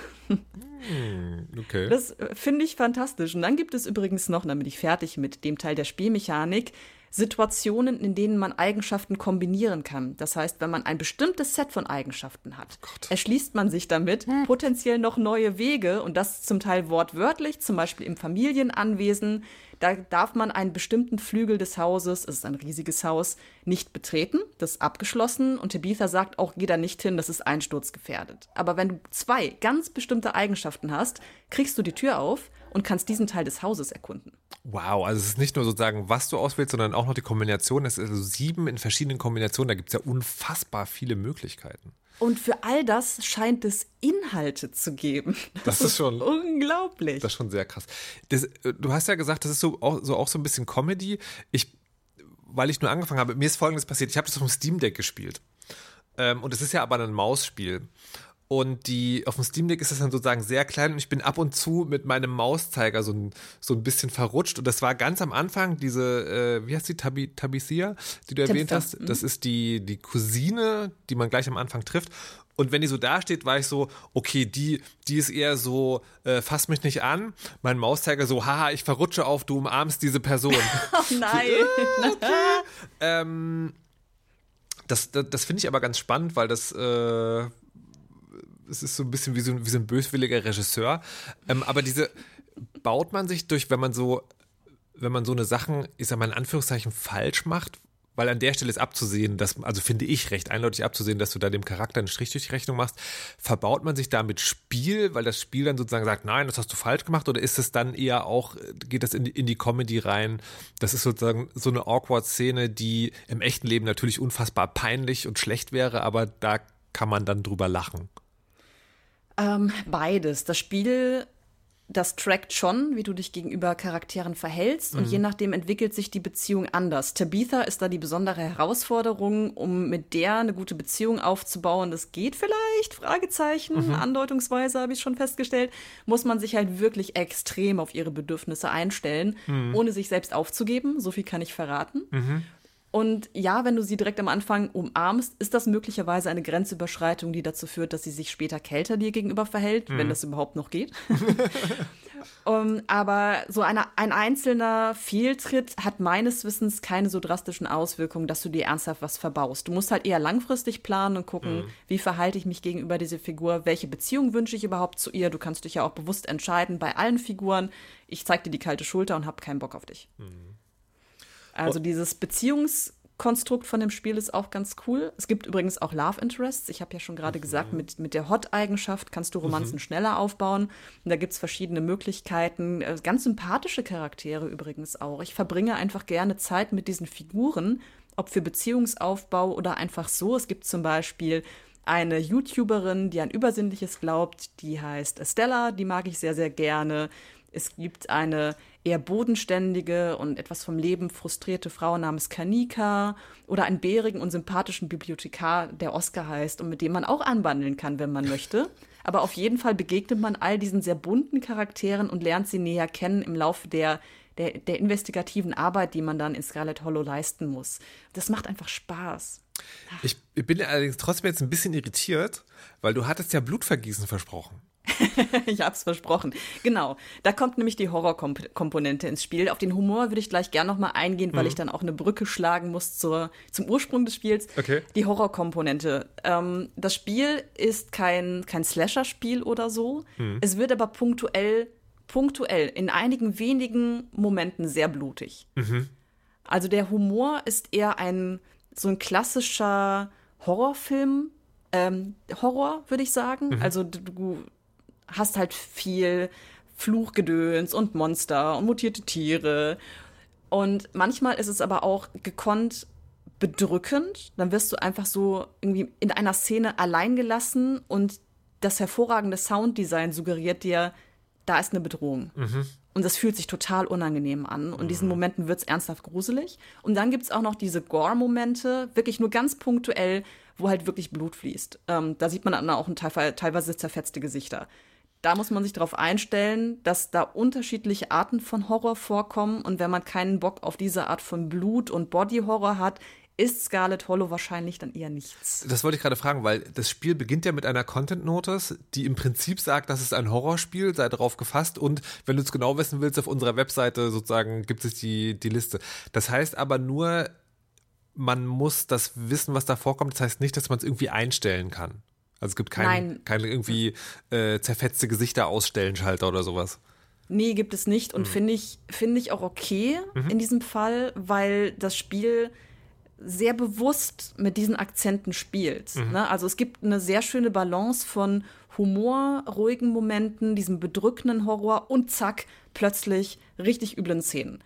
Okay. Das finde ich fantastisch. Und dann gibt es übrigens noch, damit ich fertig mit dem Teil der Spielmechanik, Situationen, in denen man Eigenschaften kombinieren kann. Das heißt, wenn man ein bestimmtes Set von Eigenschaften hat, erschließt man sich damit potenziell noch neue Wege und das zum Teil wortwörtlich, zum Beispiel im Familienanwesen. Da darf man einen bestimmten Flügel des Hauses, es ist ein riesiges Haus, nicht betreten. Das ist abgeschlossen und Tabitha sagt auch, geh da nicht hin, das ist einsturzgefährdet. Aber wenn du 2 ganz bestimmte Eigenschaften hast, kriegst du die Tür auf und kannst diesen Teil des Hauses erkunden. Wow, also es ist nicht nur sozusagen, was du auswählst, sondern auch noch die Kombination. Es ist also 7 in verschiedenen Kombinationen, da gibt es ja unfassbar viele Möglichkeiten. Und für all das scheint es Inhalte zu geben. Das ist schon unglaublich. Das ist schon sehr krass. Du hast ja gesagt, das ist auch so ein bisschen Comedy. Ich weil ich nur angefangen habe, mir ist Folgendes passiert. Ich habe das auf dem Steam Deck gespielt. Und es ist ja aber ein Mausspiel. Und auf dem Steam Deck ist das dann sozusagen sehr klein und ich bin ab und zu mit meinem Mauszeiger so ein bisschen verrutscht. Und das war ganz am Anfang diese, wie heißt die, Tabithia, die du erwähnt hast. Das ist die Cousine, die man gleich am Anfang trifft. Und wenn die so dasteht, war ich so, okay, die ist eher so, fass mich nicht an. Mein Mauszeiger so, haha, ich verrutsche auf, du umarmst diese Person. Oh nein. Okay. Das finde ich aber ganz spannend, weil das... Es ist so ein bisschen wie so ein böswilliger Regisseur. Aber diese baut man sich durch, wenn man so eine Sachen, ich sag mal in Anführungszeichen, falsch macht, weil an der Stelle ist abzusehen, also finde ich recht eindeutig abzusehen, dass du da dem Charakter einen Strich durch die Rechnung machst. Verbaut man sich da mit Spiel, weil das Spiel dann sozusagen sagt, nein, das hast du falsch gemacht, oder ist es dann eher auch, geht das in die Comedy rein? Das ist sozusagen so eine Awkward-Szene, die im echten Leben natürlich unfassbar peinlich und schlecht wäre, aber da kann man dann drüber lachen. Beides. Das Spiel, das trackt schon, wie du dich gegenüber Charakteren verhältst. Und je nachdem entwickelt sich die Beziehung anders. Tabitha ist da die besondere Herausforderung, um mit der eine gute Beziehung aufzubauen. Das geht vielleicht? Fragezeichen. Andeutungsweise habe ich schon festgestellt. Muss man sich halt wirklich extrem auf ihre Bedürfnisse einstellen, ohne sich selbst aufzugeben. So viel kann ich verraten. Und ja, wenn du sie direkt am Anfang umarmst, ist das möglicherweise eine Grenzüberschreitung, die dazu führt, dass sie sich später kälter dir gegenüber verhält, wenn das überhaupt noch geht. Aber so ein einzelner Fehltritt hat meines Wissens keine so drastischen Auswirkungen, dass du dir ernsthaft was verbaust. Du musst halt eher langfristig planen und gucken, wie verhalte ich mich gegenüber dieser Figur, welche Beziehung wünsche ich überhaupt zu ihr. Du kannst dich ja auch bewusst entscheiden bei allen Figuren, ich zeig dir die kalte Schulter und hab keinen Bock auf dich. Also dieses Beziehungskonstrukt von dem Spiel ist auch ganz cool. Es gibt übrigens auch Love Interests. Ich habe ja schon gerade gesagt, mit der Hot-Eigenschaft kannst du Romanzen schneller aufbauen. Und da gibt es verschiedene Möglichkeiten. Ganz sympathische Charaktere übrigens auch. Ich verbringe einfach gerne Zeit mit diesen Figuren, ob für Beziehungsaufbau oder einfach so. Es gibt zum Beispiel eine YouTuberin, die an Übersinnliches glaubt. Die heißt Estella. Die mag ich sehr, sehr gerne. Es gibt eine eher bodenständige und etwas vom Leben frustrierte Frau namens Kanika oder einen bärigen und sympathischen Bibliothekar, der Oscar heißt und mit dem man auch anbandeln kann, wenn man möchte. Aber auf jeden Fall begegnet man all diesen sehr bunten Charakteren und lernt sie näher kennen im Laufe der investigativen Arbeit, die man dann in Scarlet Hollow leisten muss. Das macht einfach Spaß. Ich bin allerdings trotzdem jetzt ein bisschen irritiert, weil du hattest ja Blutvergießen versprochen. Ich hab's versprochen. Genau, da kommt nämlich die Horrorkomponente ins Spiel. Auf den Humor würde ich gleich gern nochmal eingehen, weil ich dann auch eine Brücke schlagen muss zum Ursprung des Spiels. Okay. Die Horrorkomponente. Das Spiel ist kein Slasher-Spiel oder so. Es wird aber punktuell in einigen wenigen Momenten sehr blutig. Also der Humor ist eher so ein klassischer Horrorfilm. Horror, würde ich sagen. Also du hast halt viel Fluchgedöns und Monster und mutierte Tiere. Und manchmal ist es aber auch gekonnt bedrückend. Dann wirst du einfach so irgendwie in einer Szene allein gelassen und das hervorragende Sounddesign suggeriert dir, da ist eine Bedrohung. Und das fühlt sich total unangenehm an. Und in diesen Momenten wird es ernsthaft gruselig. Und dann gibt es auch noch diese Gore-Momente, wirklich nur ganz punktuell, wo halt wirklich Blut fließt. Da sieht man dann auch teilweise zerfetzte Gesichter. Da muss man sich darauf einstellen, dass da unterschiedliche Arten von Horror vorkommen. Und wenn man keinen Bock auf diese Art von Blut- und Body-Horror hat, ist Scarlet Hollow wahrscheinlich dann eher nichts. Das wollte ich gerade fragen, weil das Spiel beginnt ja mit einer Content-Notice, die im Prinzip sagt, das ist ein Horrorspiel, sei darauf gefasst. Und wenn du es genau wissen willst, auf unserer Webseite sozusagen gibt es die Liste. Das heißt aber nur, man muss das wissen, was da vorkommt. Das heißt nicht, dass man es irgendwie einstellen kann. Also es gibt kein irgendwie zerfetzte Gesichter ausstellen Schalter oder sowas. Nee, gibt es nicht. Und finde ich auch okay in diesem Fall, weil das Spiel sehr bewusst mit diesen Akzenten spielt. Ne? Also es gibt eine sehr schöne Balance von Humor, ruhigen Momenten, diesem bedrückenden Horror und zack, plötzlich richtig üblen Szenen.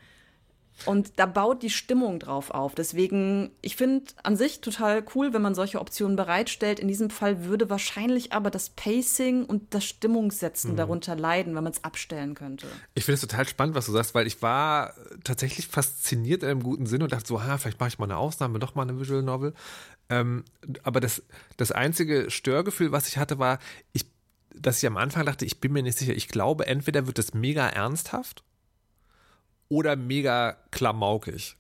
Und da baut die Stimmung drauf auf. Deswegen, ich finde an sich total cool, wenn man solche Optionen bereitstellt. In diesem Fall würde wahrscheinlich aber das Pacing und das Stimmungssetzen darunter leiden, wenn man es abstellen könnte. Ich finde es total spannend, was du sagst, weil ich war tatsächlich fasziniert in einem guten Sinn und dachte so, vielleicht mache ich mal eine Ausnahme, doch mal eine Visual Novel. Aber das einzige Störgefühl, was ich hatte, war, dass ich am Anfang dachte, ich bin mir nicht sicher. Ich glaube, entweder wird das mega ernsthaft oder mega klamaukig.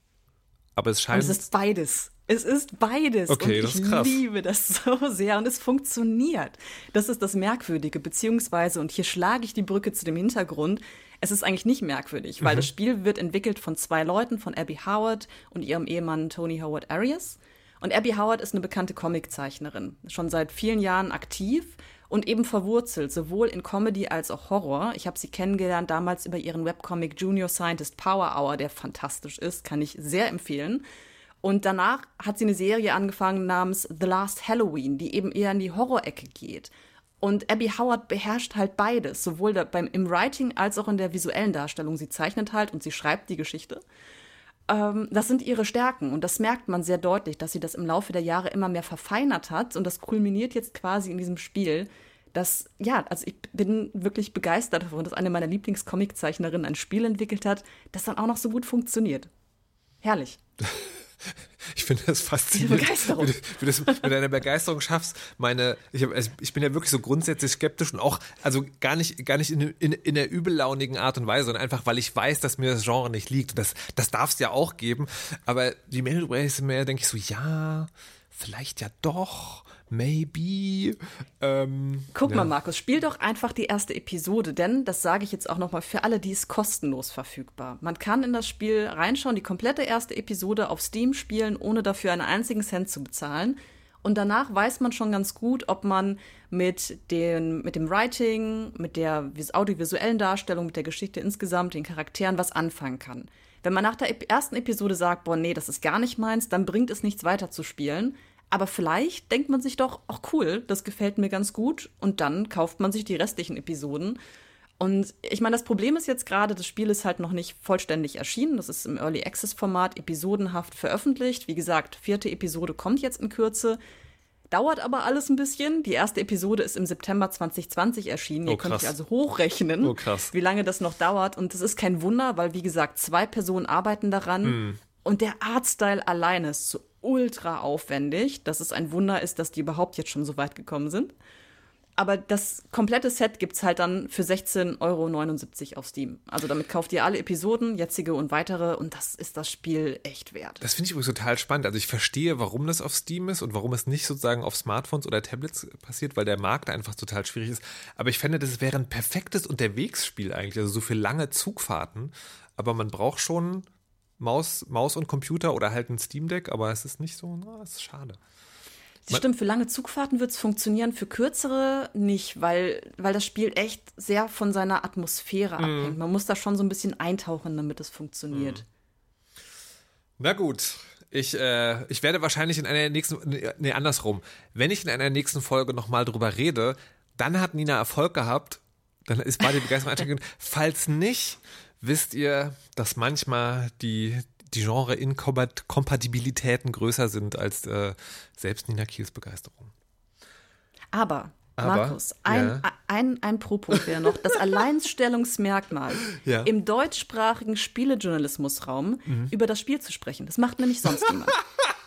Aber es scheint... Und es ist beides. Es ist beides. Okay, und das ist krass. Ich liebe das so sehr und es funktioniert. Das ist das Merkwürdige, beziehungsweise, und hier schlage ich die Brücke zu dem Hintergrund, es ist eigentlich nicht merkwürdig, weil das Spiel wird entwickelt von zwei Leuten, von Abby Howard und ihrem Ehemann Tony Howard Arias. Und Abby Howard ist eine bekannte Comiczeichnerin, schon seit vielen Jahren aktiv und eben verwurzelt, sowohl in Comedy als auch Horror. Ich habe sie kennengelernt damals über ihren Webcomic Junior Scientist Power Hour, der fantastisch ist, kann ich sehr empfehlen. Und danach hat sie eine Serie angefangen namens The Last Halloween, die eben eher in die Horrorecke geht. Und Abby Howard beherrscht halt beides, sowohl im Writing als auch in der visuellen Darstellung. Sie zeichnet halt und sie schreibt die Geschichte. Das sind ihre Stärken und das merkt man sehr deutlich, dass sie das im Laufe der Jahre immer mehr verfeinert hat und das kulminiert jetzt quasi in diesem Spiel. Das, ja, also ich bin wirklich begeistert davon, dass eine meiner Lieblingscomiczeichnerinnen ein Spiel entwickelt hat, das dann auch noch so gut funktioniert. Herrlich. Ich finde das faszinierend. Begeisterung. Wie du das mit deiner Begeisterung schaffst. Ich bin ja wirklich so grundsätzlich skeptisch und auch, also gar nicht in der übellaunigen Art und Weise, sondern einfach, weil ich weiß, dass mir das Genre nicht liegt. Und das darf es ja auch geben. Aber die mehr denke ich so, ja, vielleicht ja doch. Maybe. Guck mal, Markus, spiel doch einfach die erste Episode, denn, das sage ich jetzt auch nochmal für alle, die ist kostenlos verfügbar. Man kann in das Spiel reinschauen, die komplette erste Episode auf Steam spielen, ohne dafür einen einzigen Cent zu bezahlen. Und danach weiß man schon ganz gut, ob man mit dem Writing, mit der audiovisuellen Darstellung, mit der Geschichte insgesamt, den Charakteren was anfangen kann. Wenn man nach der ersten Episode sagt, boah, nee, das ist gar nicht meins, dann bringt es nichts weiter zu spielen. Aber vielleicht denkt man sich doch, ach cool, das gefällt mir ganz gut. Und dann kauft man sich die restlichen Episoden. Und ich meine, das Problem ist jetzt gerade, das Spiel ist halt noch nicht vollständig erschienen. Das ist im Early Access-Format episodenhaft veröffentlicht. Wie gesagt, 4. Episode kommt jetzt in Kürze. Dauert aber alles ein bisschen. Die erste Episode ist im September 2020 erschienen. Ihr könnt euch also hochrechnen, wie lange das noch dauert. Und das ist kein Wunder, weil, wie gesagt, 2 Personen arbeiten daran. Und der Artstyle alleine ist so ultra aufwendig, dass es ein Wunder ist, dass die überhaupt jetzt schon so weit gekommen sind. Aber das komplette Set gibt's halt dann für 16,79 € auf Steam. Also damit kauft ihr alle Episoden, jetzige und weitere, und das ist das Spiel echt wert. Das finde ich übrigens total spannend. Also ich verstehe, warum das auf Steam ist und warum es nicht sozusagen auf Smartphones oder Tablets passiert, weil der Markt einfach total schwierig ist. Aber ich fände, das wäre ein perfektes Unterwegsspiel eigentlich, also so für lange Zugfahrten. Aber man braucht schon Maus und Computer oder halt ein Steam Deck, aber es ist nicht so, es ist schade. Das stimmt, für lange Zugfahrten wird es funktionieren, für kürzere nicht, weil das Spiel echt sehr von seiner Atmosphäre abhängt. Man muss da schon so ein bisschen eintauchen, damit es funktioniert. Na gut, ich werde wahrscheinlich in einer nächsten, andersrum. Wenn ich in einer nächsten Folge nochmal drüber rede, dann hat Nina Erfolg gehabt, dann war die Begeisterung ansteigend. Falls nicht, wisst ihr, dass manchmal die Genre-Inkompatibilitäten größer sind als selbst Nina Kiels Begeisterung? Aber Markus, ein Pro-Punkt wäre noch, das Alleinstellungsmerkmal im deutschsprachigen Spielejournalismusraum über das Spiel zu sprechen. Das macht nämlich sonst niemand.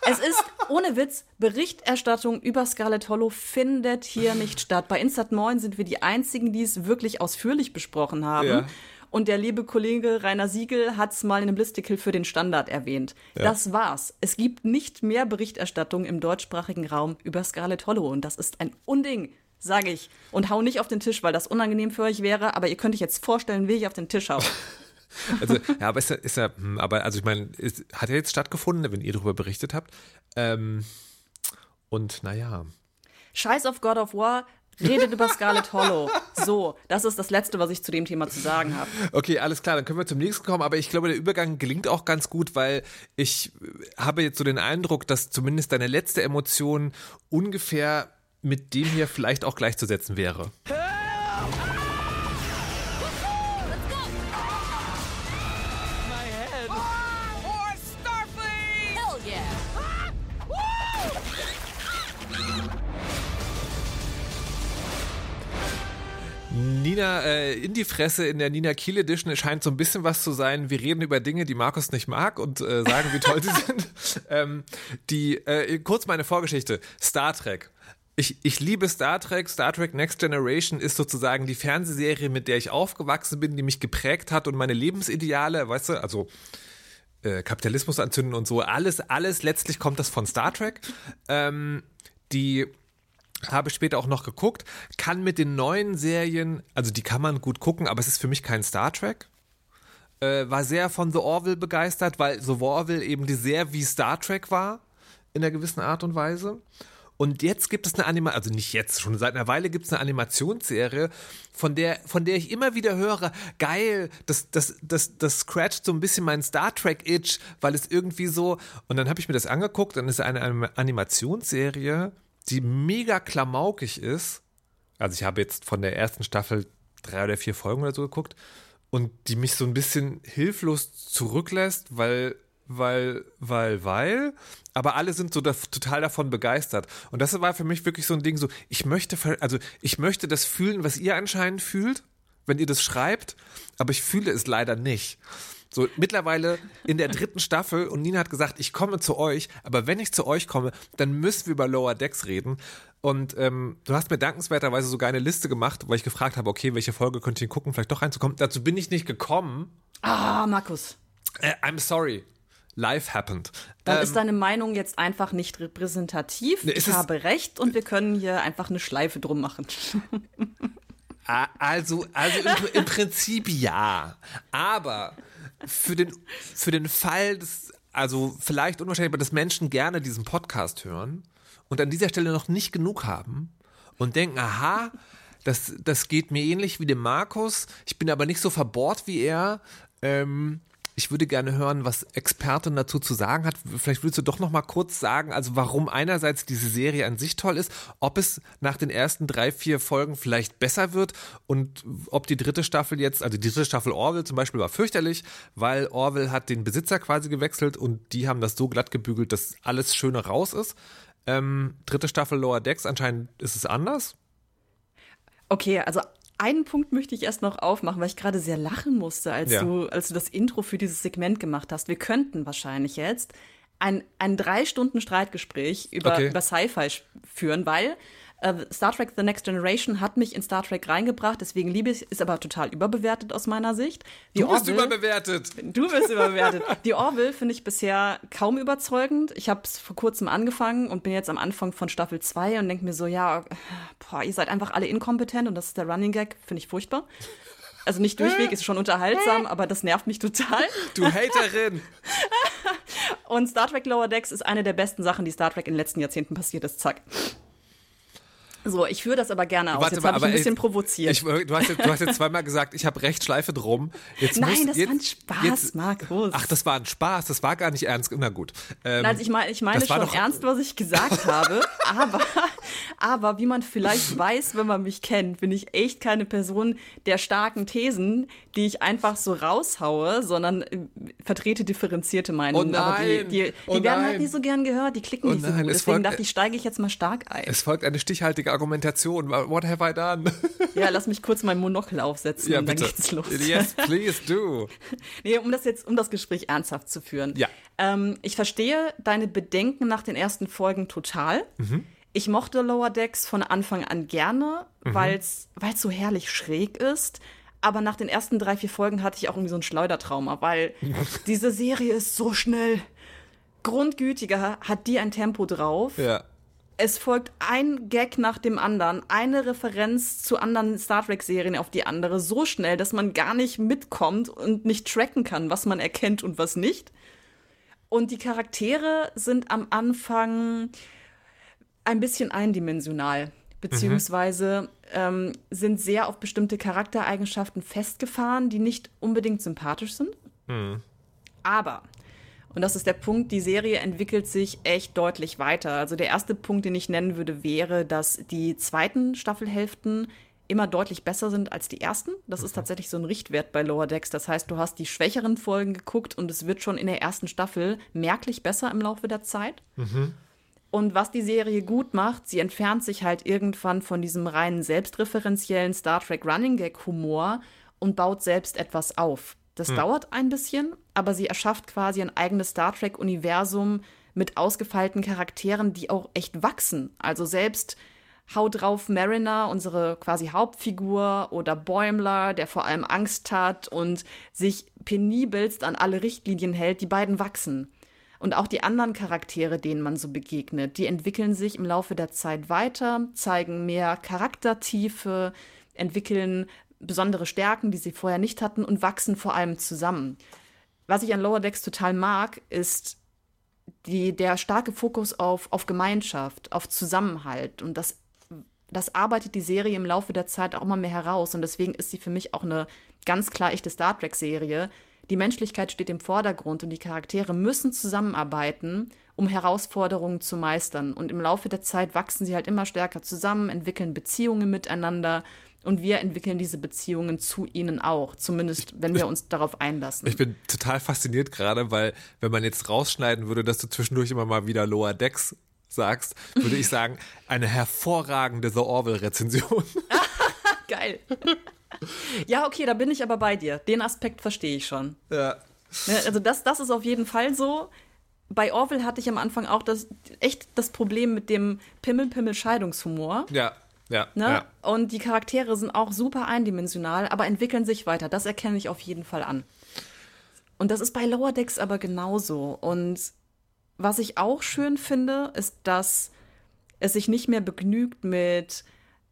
Es ist, ohne Witz, Berichterstattung über Scarlet Hollow findet hier nicht statt. Bei Insert Moin sind wir die Einzigen, die es wirklich ausführlich besprochen haben. Ja. Und der liebe Kollege Rainer Siegel hat es mal in einem Listicle für den Standard erwähnt. Ja. Das war's. Es gibt nicht mehr Berichterstattung im deutschsprachigen Raum über Scarlet Hollow. Und das ist ein Unding, sage ich. Und hau nicht auf den Tisch, weil das unangenehm für euch wäre. Aber ihr könnt euch jetzt vorstellen, wie ich auf den Tisch haue. Also, ja, aber ich meine, hat ja jetzt stattgefunden, wenn ihr darüber berichtet habt. Und naja. Scheiß auf God of War. Redet über Scarlet Hollow. So, das ist das Letzte, was ich zu dem Thema zu sagen habe. Okay, alles klar, dann können wir zum nächsten kommen. Aber ich glaube, der Übergang gelingt auch ganz gut, weil ich habe jetzt so den Eindruck, dass zumindest deine letzte Emotion ungefähr mit dem hier vielleicht auch gleichzusetzen wäre. Nina, Indie-Fresse in der Nina Kiel Edition scheint so ein bisschen was zu sein. Wir reden über Dinge, die Markus nicht mag und sagen, wie toll sie sind. Kurz meine Vorgeschichte. Star Trek. Ich liebe Star Trek. Star Trek Next Generation ist sozusagen die Fernsehserie, mit der ich aufgewachsen bin, die mich geprägt hat und meine Lebensideale, weißt du, also Kapitalismus anzünden und so, alles, letztlich kommt das von Star Trek. Die habe ich später auch noch geguckt, kann mit den neuen Serien, also die kann man gut gucken, aber es ist für mich kein Star Trek. War sehr von The Orville begeistert, weil The Orville eben die sehr wie Star Trek war, in einer gewissen Art und Weise. Und jetzt gibt es eine also nicht jetzt, schon seit einer Weile gibt es eine Animationsserie, von der ich immer wieder höre, geil, das scratcht so ein bisschen meinen Star Trek-Itch, weil es irgendwie so, und dann habe ich mir das angeguckt, dann ist eine Animationsserie, die mega klamaukig ist, also ich habe jetzt von der ersten Staffel 3 oder 4 Folgen oder so geguckt, und die mich so ein bisschen hilflos zurücklässt, weil, aber alle sind so total davon begeistert. Und das war für mich wirklich so ein Ding, so, ich möchte das fühlen, was ihr anscheinend fühlt, wenn ihr das schreibt, aber ich fühle es leider nicht. So, mittlerweile in der 3. Staffel, und Nina hat gesagt, ich komme zu euch, aber wenn ich zu euch komme, dann müssen wir über Lower Decks reden. Und du hast mir dankenswerterweise sogar eine Liste gemacht, weil ich gefragt habe, okay, welche Folge könnt ihr gucken, vielleicht doch reinzukommen. Dazu bin ich nicht gekommen. Ah, Markus. I'm sorry. Life happened. Dann ist deine Meinung jetzt einfach nicht repräsentativ. Ich habe recht und wir können hier einfach eine Schleife drum machen. Also im Prinzip ja. Aber für den Fall, dass, also vielleicht unwahrscheinlich, aber dass Menschen gerne diesen Podcast hören und an dieser Stelle noch nicht genug haben und denken, aha, das geht mir ähnlich wie dem Markus, ich bin aber nicht so verbohrt wie er, ich würde gerne hören, was Expertin dazu zu sagen hat. Vielleicht würdest du doch noch mal kurz sagen, also warum einerseits diese Serie an sich toll ist, ob es nach den ersten 3, 4 Folgen vielleicht besser wird und ob die 3. Staffel jetzt, also die 3. Staffel Orville zum Beispiel war fürchterlich, weil Orville hat den Besitzer quasi gewechselt und die haben das so glatt gebügelt, dass alles Schöne raus ist. 3. Staffel Lower Decks, anscheinend ist es anders. Okay, also einen Punkt möchte ich erst noch aufmachen, weil ich gerade sehr lachen musste, als du das Intro für dieses Segment gemacht hast. Wir könnten wahrscheinlich jetzt ein 3 Stunden Streitgespräch über Sci-Fi führen, weil Star Trek The Next Generation hat mich in Star Trek reingebracht, deswegen liebe ich es, ist aber total überbewertet aus meiner Sicht. Du bist überbewertet. Die Orville finde ich bisher kaum überzeugend. Ich habe es vor kurzem angefangen und bin jetzt am Anfang von Staffel 2 und denke mir so, ja, ihr seid einfach alle inkompetent und das ist der Running Gag, finde ich furchtbar. Also nicht durchweg, ist schon unterhaltsam, aber das nervt mich total. Du Haterin! Und Star Trek Lower Decks ist eine der besten Sachen, die Star Trek in den letzten Jahrzehnten passiert ist. Zack. So, ich führe das aber gerne aus. Warte, jetzt habe ich ein bisschen provoziert. Du hast jetzt zweimal gesagt, ich habe recht, Schleife drum. Nein, das war ein Spaß, Markus. Ach, das war ein Spaß, das war gar nicht ernst. Na gut. Also ich meine schon ernst, was ich gesagt habe. Aber wie man vielleicht weiß, wenn man mich kennt, bin ich echt keine Person der starken Thesen, die ich einfach so raushaue, sondern vertrete differenzierte Meinungen. Oh aber die werden halt nicht so gern gehört, die klicken nicht so gut. Deswegen dachte ich, steige ich jetzt mal stark ein. Es folgt eine stichhaltige Argumentation. What have I done? Ja, lass mich kurz mein Monokel aufsetzen und bitte. Dann geht's los. Yes, please do. Nee, um das Gespräch ernsthaft zu führen. Ja. Ich verstehe deine Bedenken nach den ersten Folgen total. Mhm. Ich mochte Lower Decks von Anfang an gerne, weil's so herrlich schräg ist. Aber nach den ersten 3, 4 Folgen hatte ich auch irgendwie so ein Schleudertrauma, weil diese Serie ist so schnell. Grundgütiger hat die ein Tempo drauf. Ja. Es folgt ein Gag nach dem anderen, eine Referenz zu anderen Star Trek-Serien auf die andere, so schnell, dass man gar nicht mitkommt und nicht tracken kann, was man erkennt und was nicht. Und die Charaktere sind am Anfang ein bisschen eindimensional, beziehungsweise sind sehr auf bestimmte Charaktereigenschaften festgefahren, die nicht unbedingt sympathisch sind. Mhm. Aber, und das ist der Punkt, die Serie entwickelt sich echt deutlich weiter. Also der erste Punkt, den ich nennen würde, wäre, dass die zweiten Staffelhälften immer deutlich besser sind als die ersten. Das ist tatsächlich so ein Richtwert bei Lower Decks. Das heißt, du hast die schwächeren Folgen geguckt und es wird schon in der ersten Staffel merklich besser im Laufe der Zeit. Mhm. Und was die Serie gut macht, sie entfernt sich halt irgendwann von diesem reinen selbstreferenziellen Star Trek Running Gag Humor und baut selbst etwas auf. Das dauert ein bisschen, aber sie erschafft quasi ein eigenes Star Trek Universum mit ausgefeilten Charakteren, die auch echt wachsen. Also selbst Hau drauf Mariner, unsere quasi Hauptfigur, oder Bäumler, der vor allem Angst hat und sich penibelst an alle Richtlinien hält, die beiden wachsen. Und auch die anderen Charaktere, denen man so begegnet, die entwickeln sich im Laufe der Zeit weiter, zeigen mehr Charaktertiefe, entwickeln besondere Stärken, die sie vorher nicht hatten, und wachsen vor allem zusammen. Was ich an Lower Decks total mag, ist der starke Fokus auf Gemeinschaft, auf Zusammenhalt. Und das arbeitet die Serie im Laufe der Zeit auch immer mehr heraus. Und deswegen ist sie für mich auch eine ganz klar echte Star Trek-Serie. Die Menschlichkeit steht im Vordergrund und die Charaktere müssen zusammenarbeiten, um Herausforderungen zu meistern. Und im Laufe der Zeit wachsen sie halt immer stärker zusammen, entwickeln Beziehungen miteinander. Und wir entwickeln diese Beziehungen zu ihnen auch, zumindest wenn wir uns darauf einlassen. Ich bin total fasziniert gerade, weil wenn man jetzt rausschneiden würde, dass du zwischendurch immer mal wieder Lower Decks sagst, würde ich sagen, eine hervorragende The Orville-Rezension. Geil. Ja, okay, da bin ich aber bei dir. Den Aspekt verstehe ich schon. Ja. Also das ist auf jeden Fall so. Bei Orville hatte ich am Anfang auch das Problem mit dem Pimmel-Pimmel-Scheidungshumor. Ja. Ja, ne? Ja. Und die Charaktere sind auch super eindimensional, aber entwickeln sich weiter. Das erkenne ich auf jeden Fall an. Und das ist bei Lower Decks aber genauso. Und was ich auch schön finde, ist, dass es sich nicht mehr begnügt mit,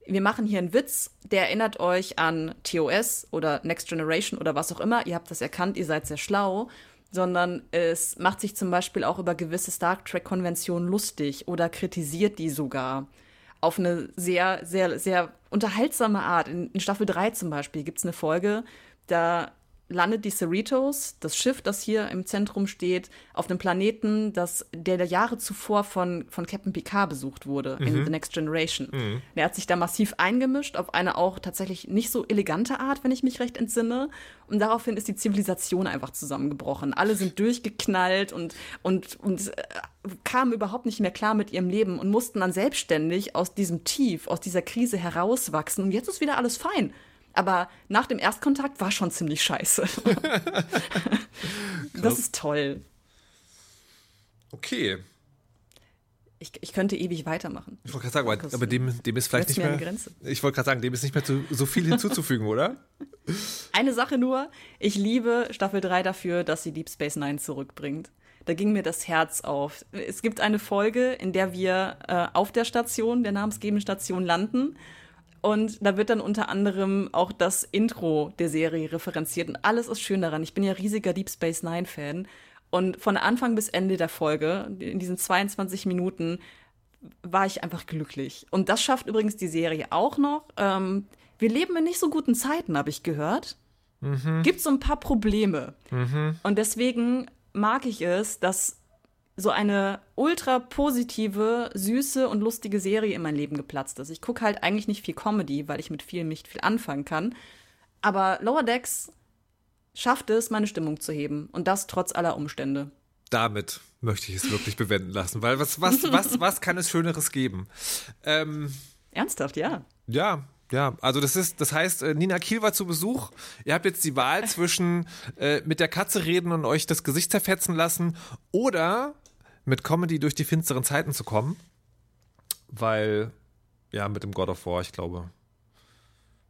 wir machen hier einen Witz, der erinnert euch an TOS oder Next Generation oder was auch immer. Ihr habt das erkannt, ihr seid sehr schlau. Sondern es macht sich zum Beispiel auch über gewisse Star Trek-Konventionen lustig oder kritisiert die sogar. Auf eine sehr, sehr, sehr unterhaltsame Art. In Staffel 3 zum Beispiel gibt es eine Folge, da landet die Cerritos, das Schiff, das hier im Zentrum steht, auf einem Planeten, der Jahre zuvor von Captain Picard besucht wurde, in The Next Generation. Mhm. Der hat sich da massiv eingemischt, auf eine auch tatsächlich nicht so elegante Art, wenn ich mich recht entsinne. Und daraufhin ist die Zivilisation einfach zusammengebrochen. Alle sind durchgeknallt und kamen überhaupt nicht mehr klar mit ihrem Leben und mussten dann selbstständig aus diesem Tief, aus dieser Krise herauswachsen. Und jetzt ist wieder alles fein. Aber nach dem Erstkontakt war schon ziemlich scheiße. Das ist toll. Okay. Ich könnte ewig weitermachen. Ich wollte gerade sagen, Markus, aber dem ist vielleicht nicht mehr. Ich wollte gerade sagen, dem ist nicht mehr so viel hinzuzufügen, oder? Eine Sache nur, ich liebe Staffel 3 dafür, dass sie Deep Space Nine zurückbringt. Da ging mir das Herz auf. Es gibt eine Folge, in der wir auf der Station, der namensgebenden Station, landen. Und da wird dann unter anderem auch das Intro der Serie referenziert. Und alles ist schön daran. Ich bin ja riesiger Deep Space Nine-Fan. Und von Anfang bis Ende der Folge, in diesen 22 Minuten, war ich einfach glücklich. Und das schafft übrigens die Serie auch noch. Wir leben in nicht so guten Zeiten, habe ich gehört. Mhm. Gibt so ein paar Probleme. Mhm. Und deswegen mag ich es, dass so eine ultra positive, süße und lustige Serie in mein Leben geplatzt ist. Ich gucke halt eigentlich nicht viel Comedy, weil ich mit vielen nicht viel anfangen kann. Aber Lower Decks schafft es, meine Stimmung zu heben. Und das trotz aller Umstände. Damit möchte ich es wirklich bewenden lassen. Weil was kann es Schöneres geben? Ernsthaft, ja. Ja. Ja, also das heißt, Nina Kiel war zu Besuch. Ihr habt jetzt die Wahl zwischen mit der Katze reden und euch das Gesicht zerfetzen lassen oder mit Comedy durch die finsteren Zeiten zu kommen. Weil, ja, mit dem God of War, ich glaube.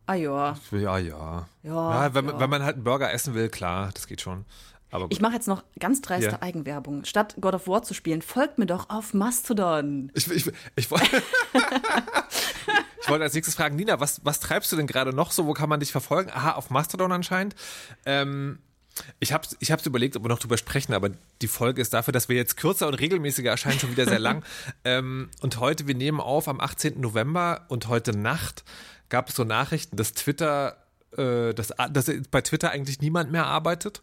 Ah ja. Ja, wenn man halt einen Burger essen will, klar, das geht schon. Aber ich mache jetzt noch ganz dreiste Eigenwerbung. Statt God of War zu spielen, folgt mir doch auf Mastodon. Ich wollte... Ich wollte als nächstes fragen, Nina, was treibst du denn gerade noch so? Wo kann man dich verfolgen? Aha, auf Mastodon anscheinend. Ich hab's überlegt, ob wir noch drüber sprechen, aber die Folge ist dafür, dass wir jetzt kürzer und regelmäßiger erscheinen, schon wieder sehr lang. Und heute, wir nehmen auf am 18. November und heute Nacht gab es so Nachrichten, dass Twitter, dass bei Twitter eigentlich niemand mehr arbeitet,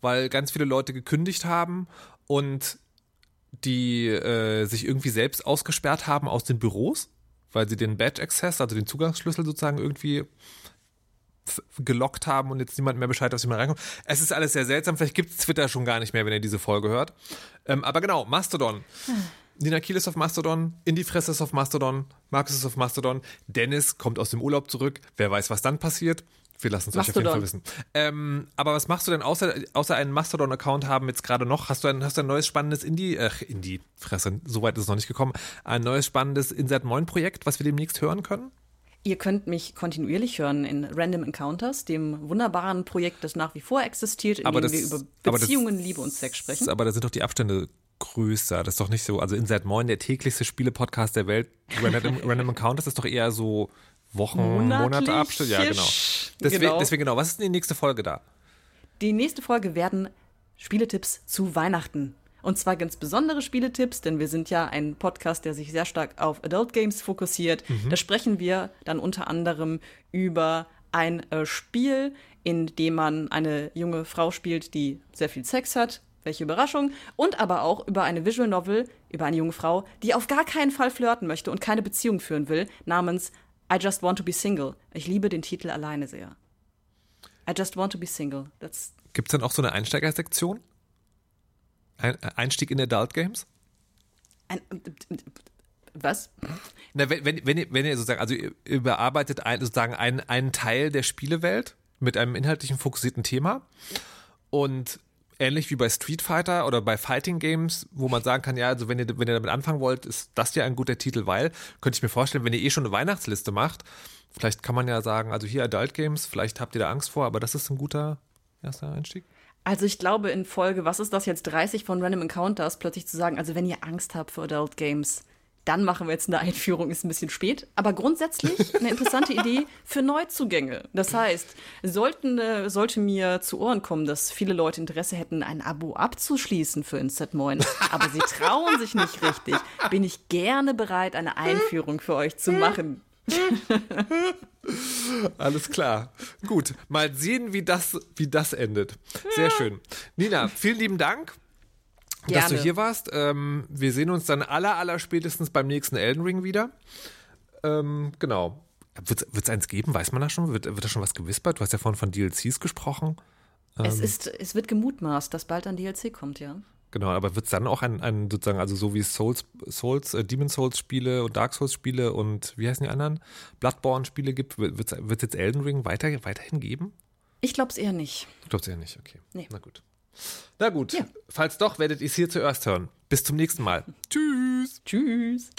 weil ganz viele Leute gekündigt haben und die sich irgendwie selbst ausgesperrt haben aus den Büros, weil sie den Badge-Access, also den Zugangsschlüssel sozusagen irgendwie gelockt haben und jetzt niemand mehr Bescheid, dass sie mal reinkommt. Es ist alles sehr seltsam. Vielleicht gibt es Twitter schon gar nicht mehr, wenn ihr diese Folge hört. Aber genau, Mastodon. Nina Kiel ist auf Mastodon, Indie-Fresse ist auf Mastodon, Markus ist auf Mastodon, Dennis kommt aus dem Urlaub zurück, wer weiß, was dann passiert. Wir lassen es euch auf jeden Fall wissen. Aber was machst du denn, außer einen Mastodon-Account haben jetzt gerade noch? Hast du ein neues spannendes Indie-Fresse, so weit ist es noch nicht gekommen, ein neues spannendes Insert Moin-Projekt, was wir demnächst hören können? Ihr könnt mich kontinuierlich hören in Random Encounters, dem wunderbaren Projekt, das nach wie vor existiert, in dem wir über Beziehungen, Liebe und Sex sprechen. Aber da sind doch die Abstände größer, das ist doch nicht so, also Insert Moin, der täglichste Spiele-Podcast der Welt, Random Encounters ist doch eher so Wochen, Monate Abstände, ja genau. Deswegen, was ist denn die nächste Folge da? Die nächste Folge werden Spieletipps zu Weihnachten. Und zwar ganz besondere Spieletipps, denn wir sind ja ein Podcast, der sich sehr stark auf Adult Games fokussiert. Mhm. Da sprechen wir dann unter anderem über ein Spiel, in dem man eine junge Frau spielt, die sehr viel Sex hat. Welche Überraschung. Und aber auch über eine Visual Novel, über eine junge Frau, die auf gar keinen Fall flirten möchte und keine Beziehung führen will, namens I Just Want To Be Single. Ich liebe den Titel alleine sehr. I Just Want To Be Single. Gibt es dann auch so eine Einsteigersektion? Einstieg in Adult Games? Was? Na, wenn ihr sozusagen, also ihr überarbeitet sozusagen einen Teil der Spielewelt mit einem inhaltlichen fokussierten Thema und ähnlich wie bei Street Fighter oder bei Fighting Games, wo man sagen kann, ja, also wenn ihr damit anfangen wollt, ist das ja ein guter Titel, weil, könnte ich mir vorstellen, wenn ihr schon eine Weihnachtsliste macht, vielleicht kann man ja sagen, also hier Adult Games, vielleicht habt ihr da Angst vor, aber das ist ein guter erster Einstieg. Also ich glaube in Folge, was ist das jetzt, 30 von Random Encounters, plötzlich zu sagen, also wenn ihr Angst habt vor Adult Games, dann machen wir jetzt eine Einführung, ist ein bisschen spät. Aber grundsätzlich eine interessante Idee für Neuzugänge. Das heißt, sollte mir zu Ohren kommen, dass viele Leute Interesse hätten, ein Abo abzuschließen für Insert Moin, aber sie trauen sich nicht richtig, bin ich gerne bereit, eine Einführung für euch zu machen. Alles klar. Gut, mal sehen, wie das endet. Sehr schön. Nina, vielen lieben Dank, gerne, dass du hier warst. Wir sehen uns dann aller spätestens beim nächsten Elden Ring wieder. Genau. Wird es eins geben? Weiß man das schon? Wird da schon was gewispert? Du hast ja vorhin von DLCs gesprochen. Es wird gemutmaßt, dass bald ein DLC kommt, ja. Genau, aber wird es dann auch ein sozusagen, also so wie Souls, Demon Souls Spiele und Dark Souls Spiele und wie heißen die anderen? Bloodborne Spiele gibt, wird es jetzt Elden Ring weiterhin geben? Ich glaube es eher nicht. Du glaubst eher nicht, okay. Nee. Na gut, ja. Falls doch, werdet ihr es hier zuerst hören. Bis zum nächsten Mal. Tschüss.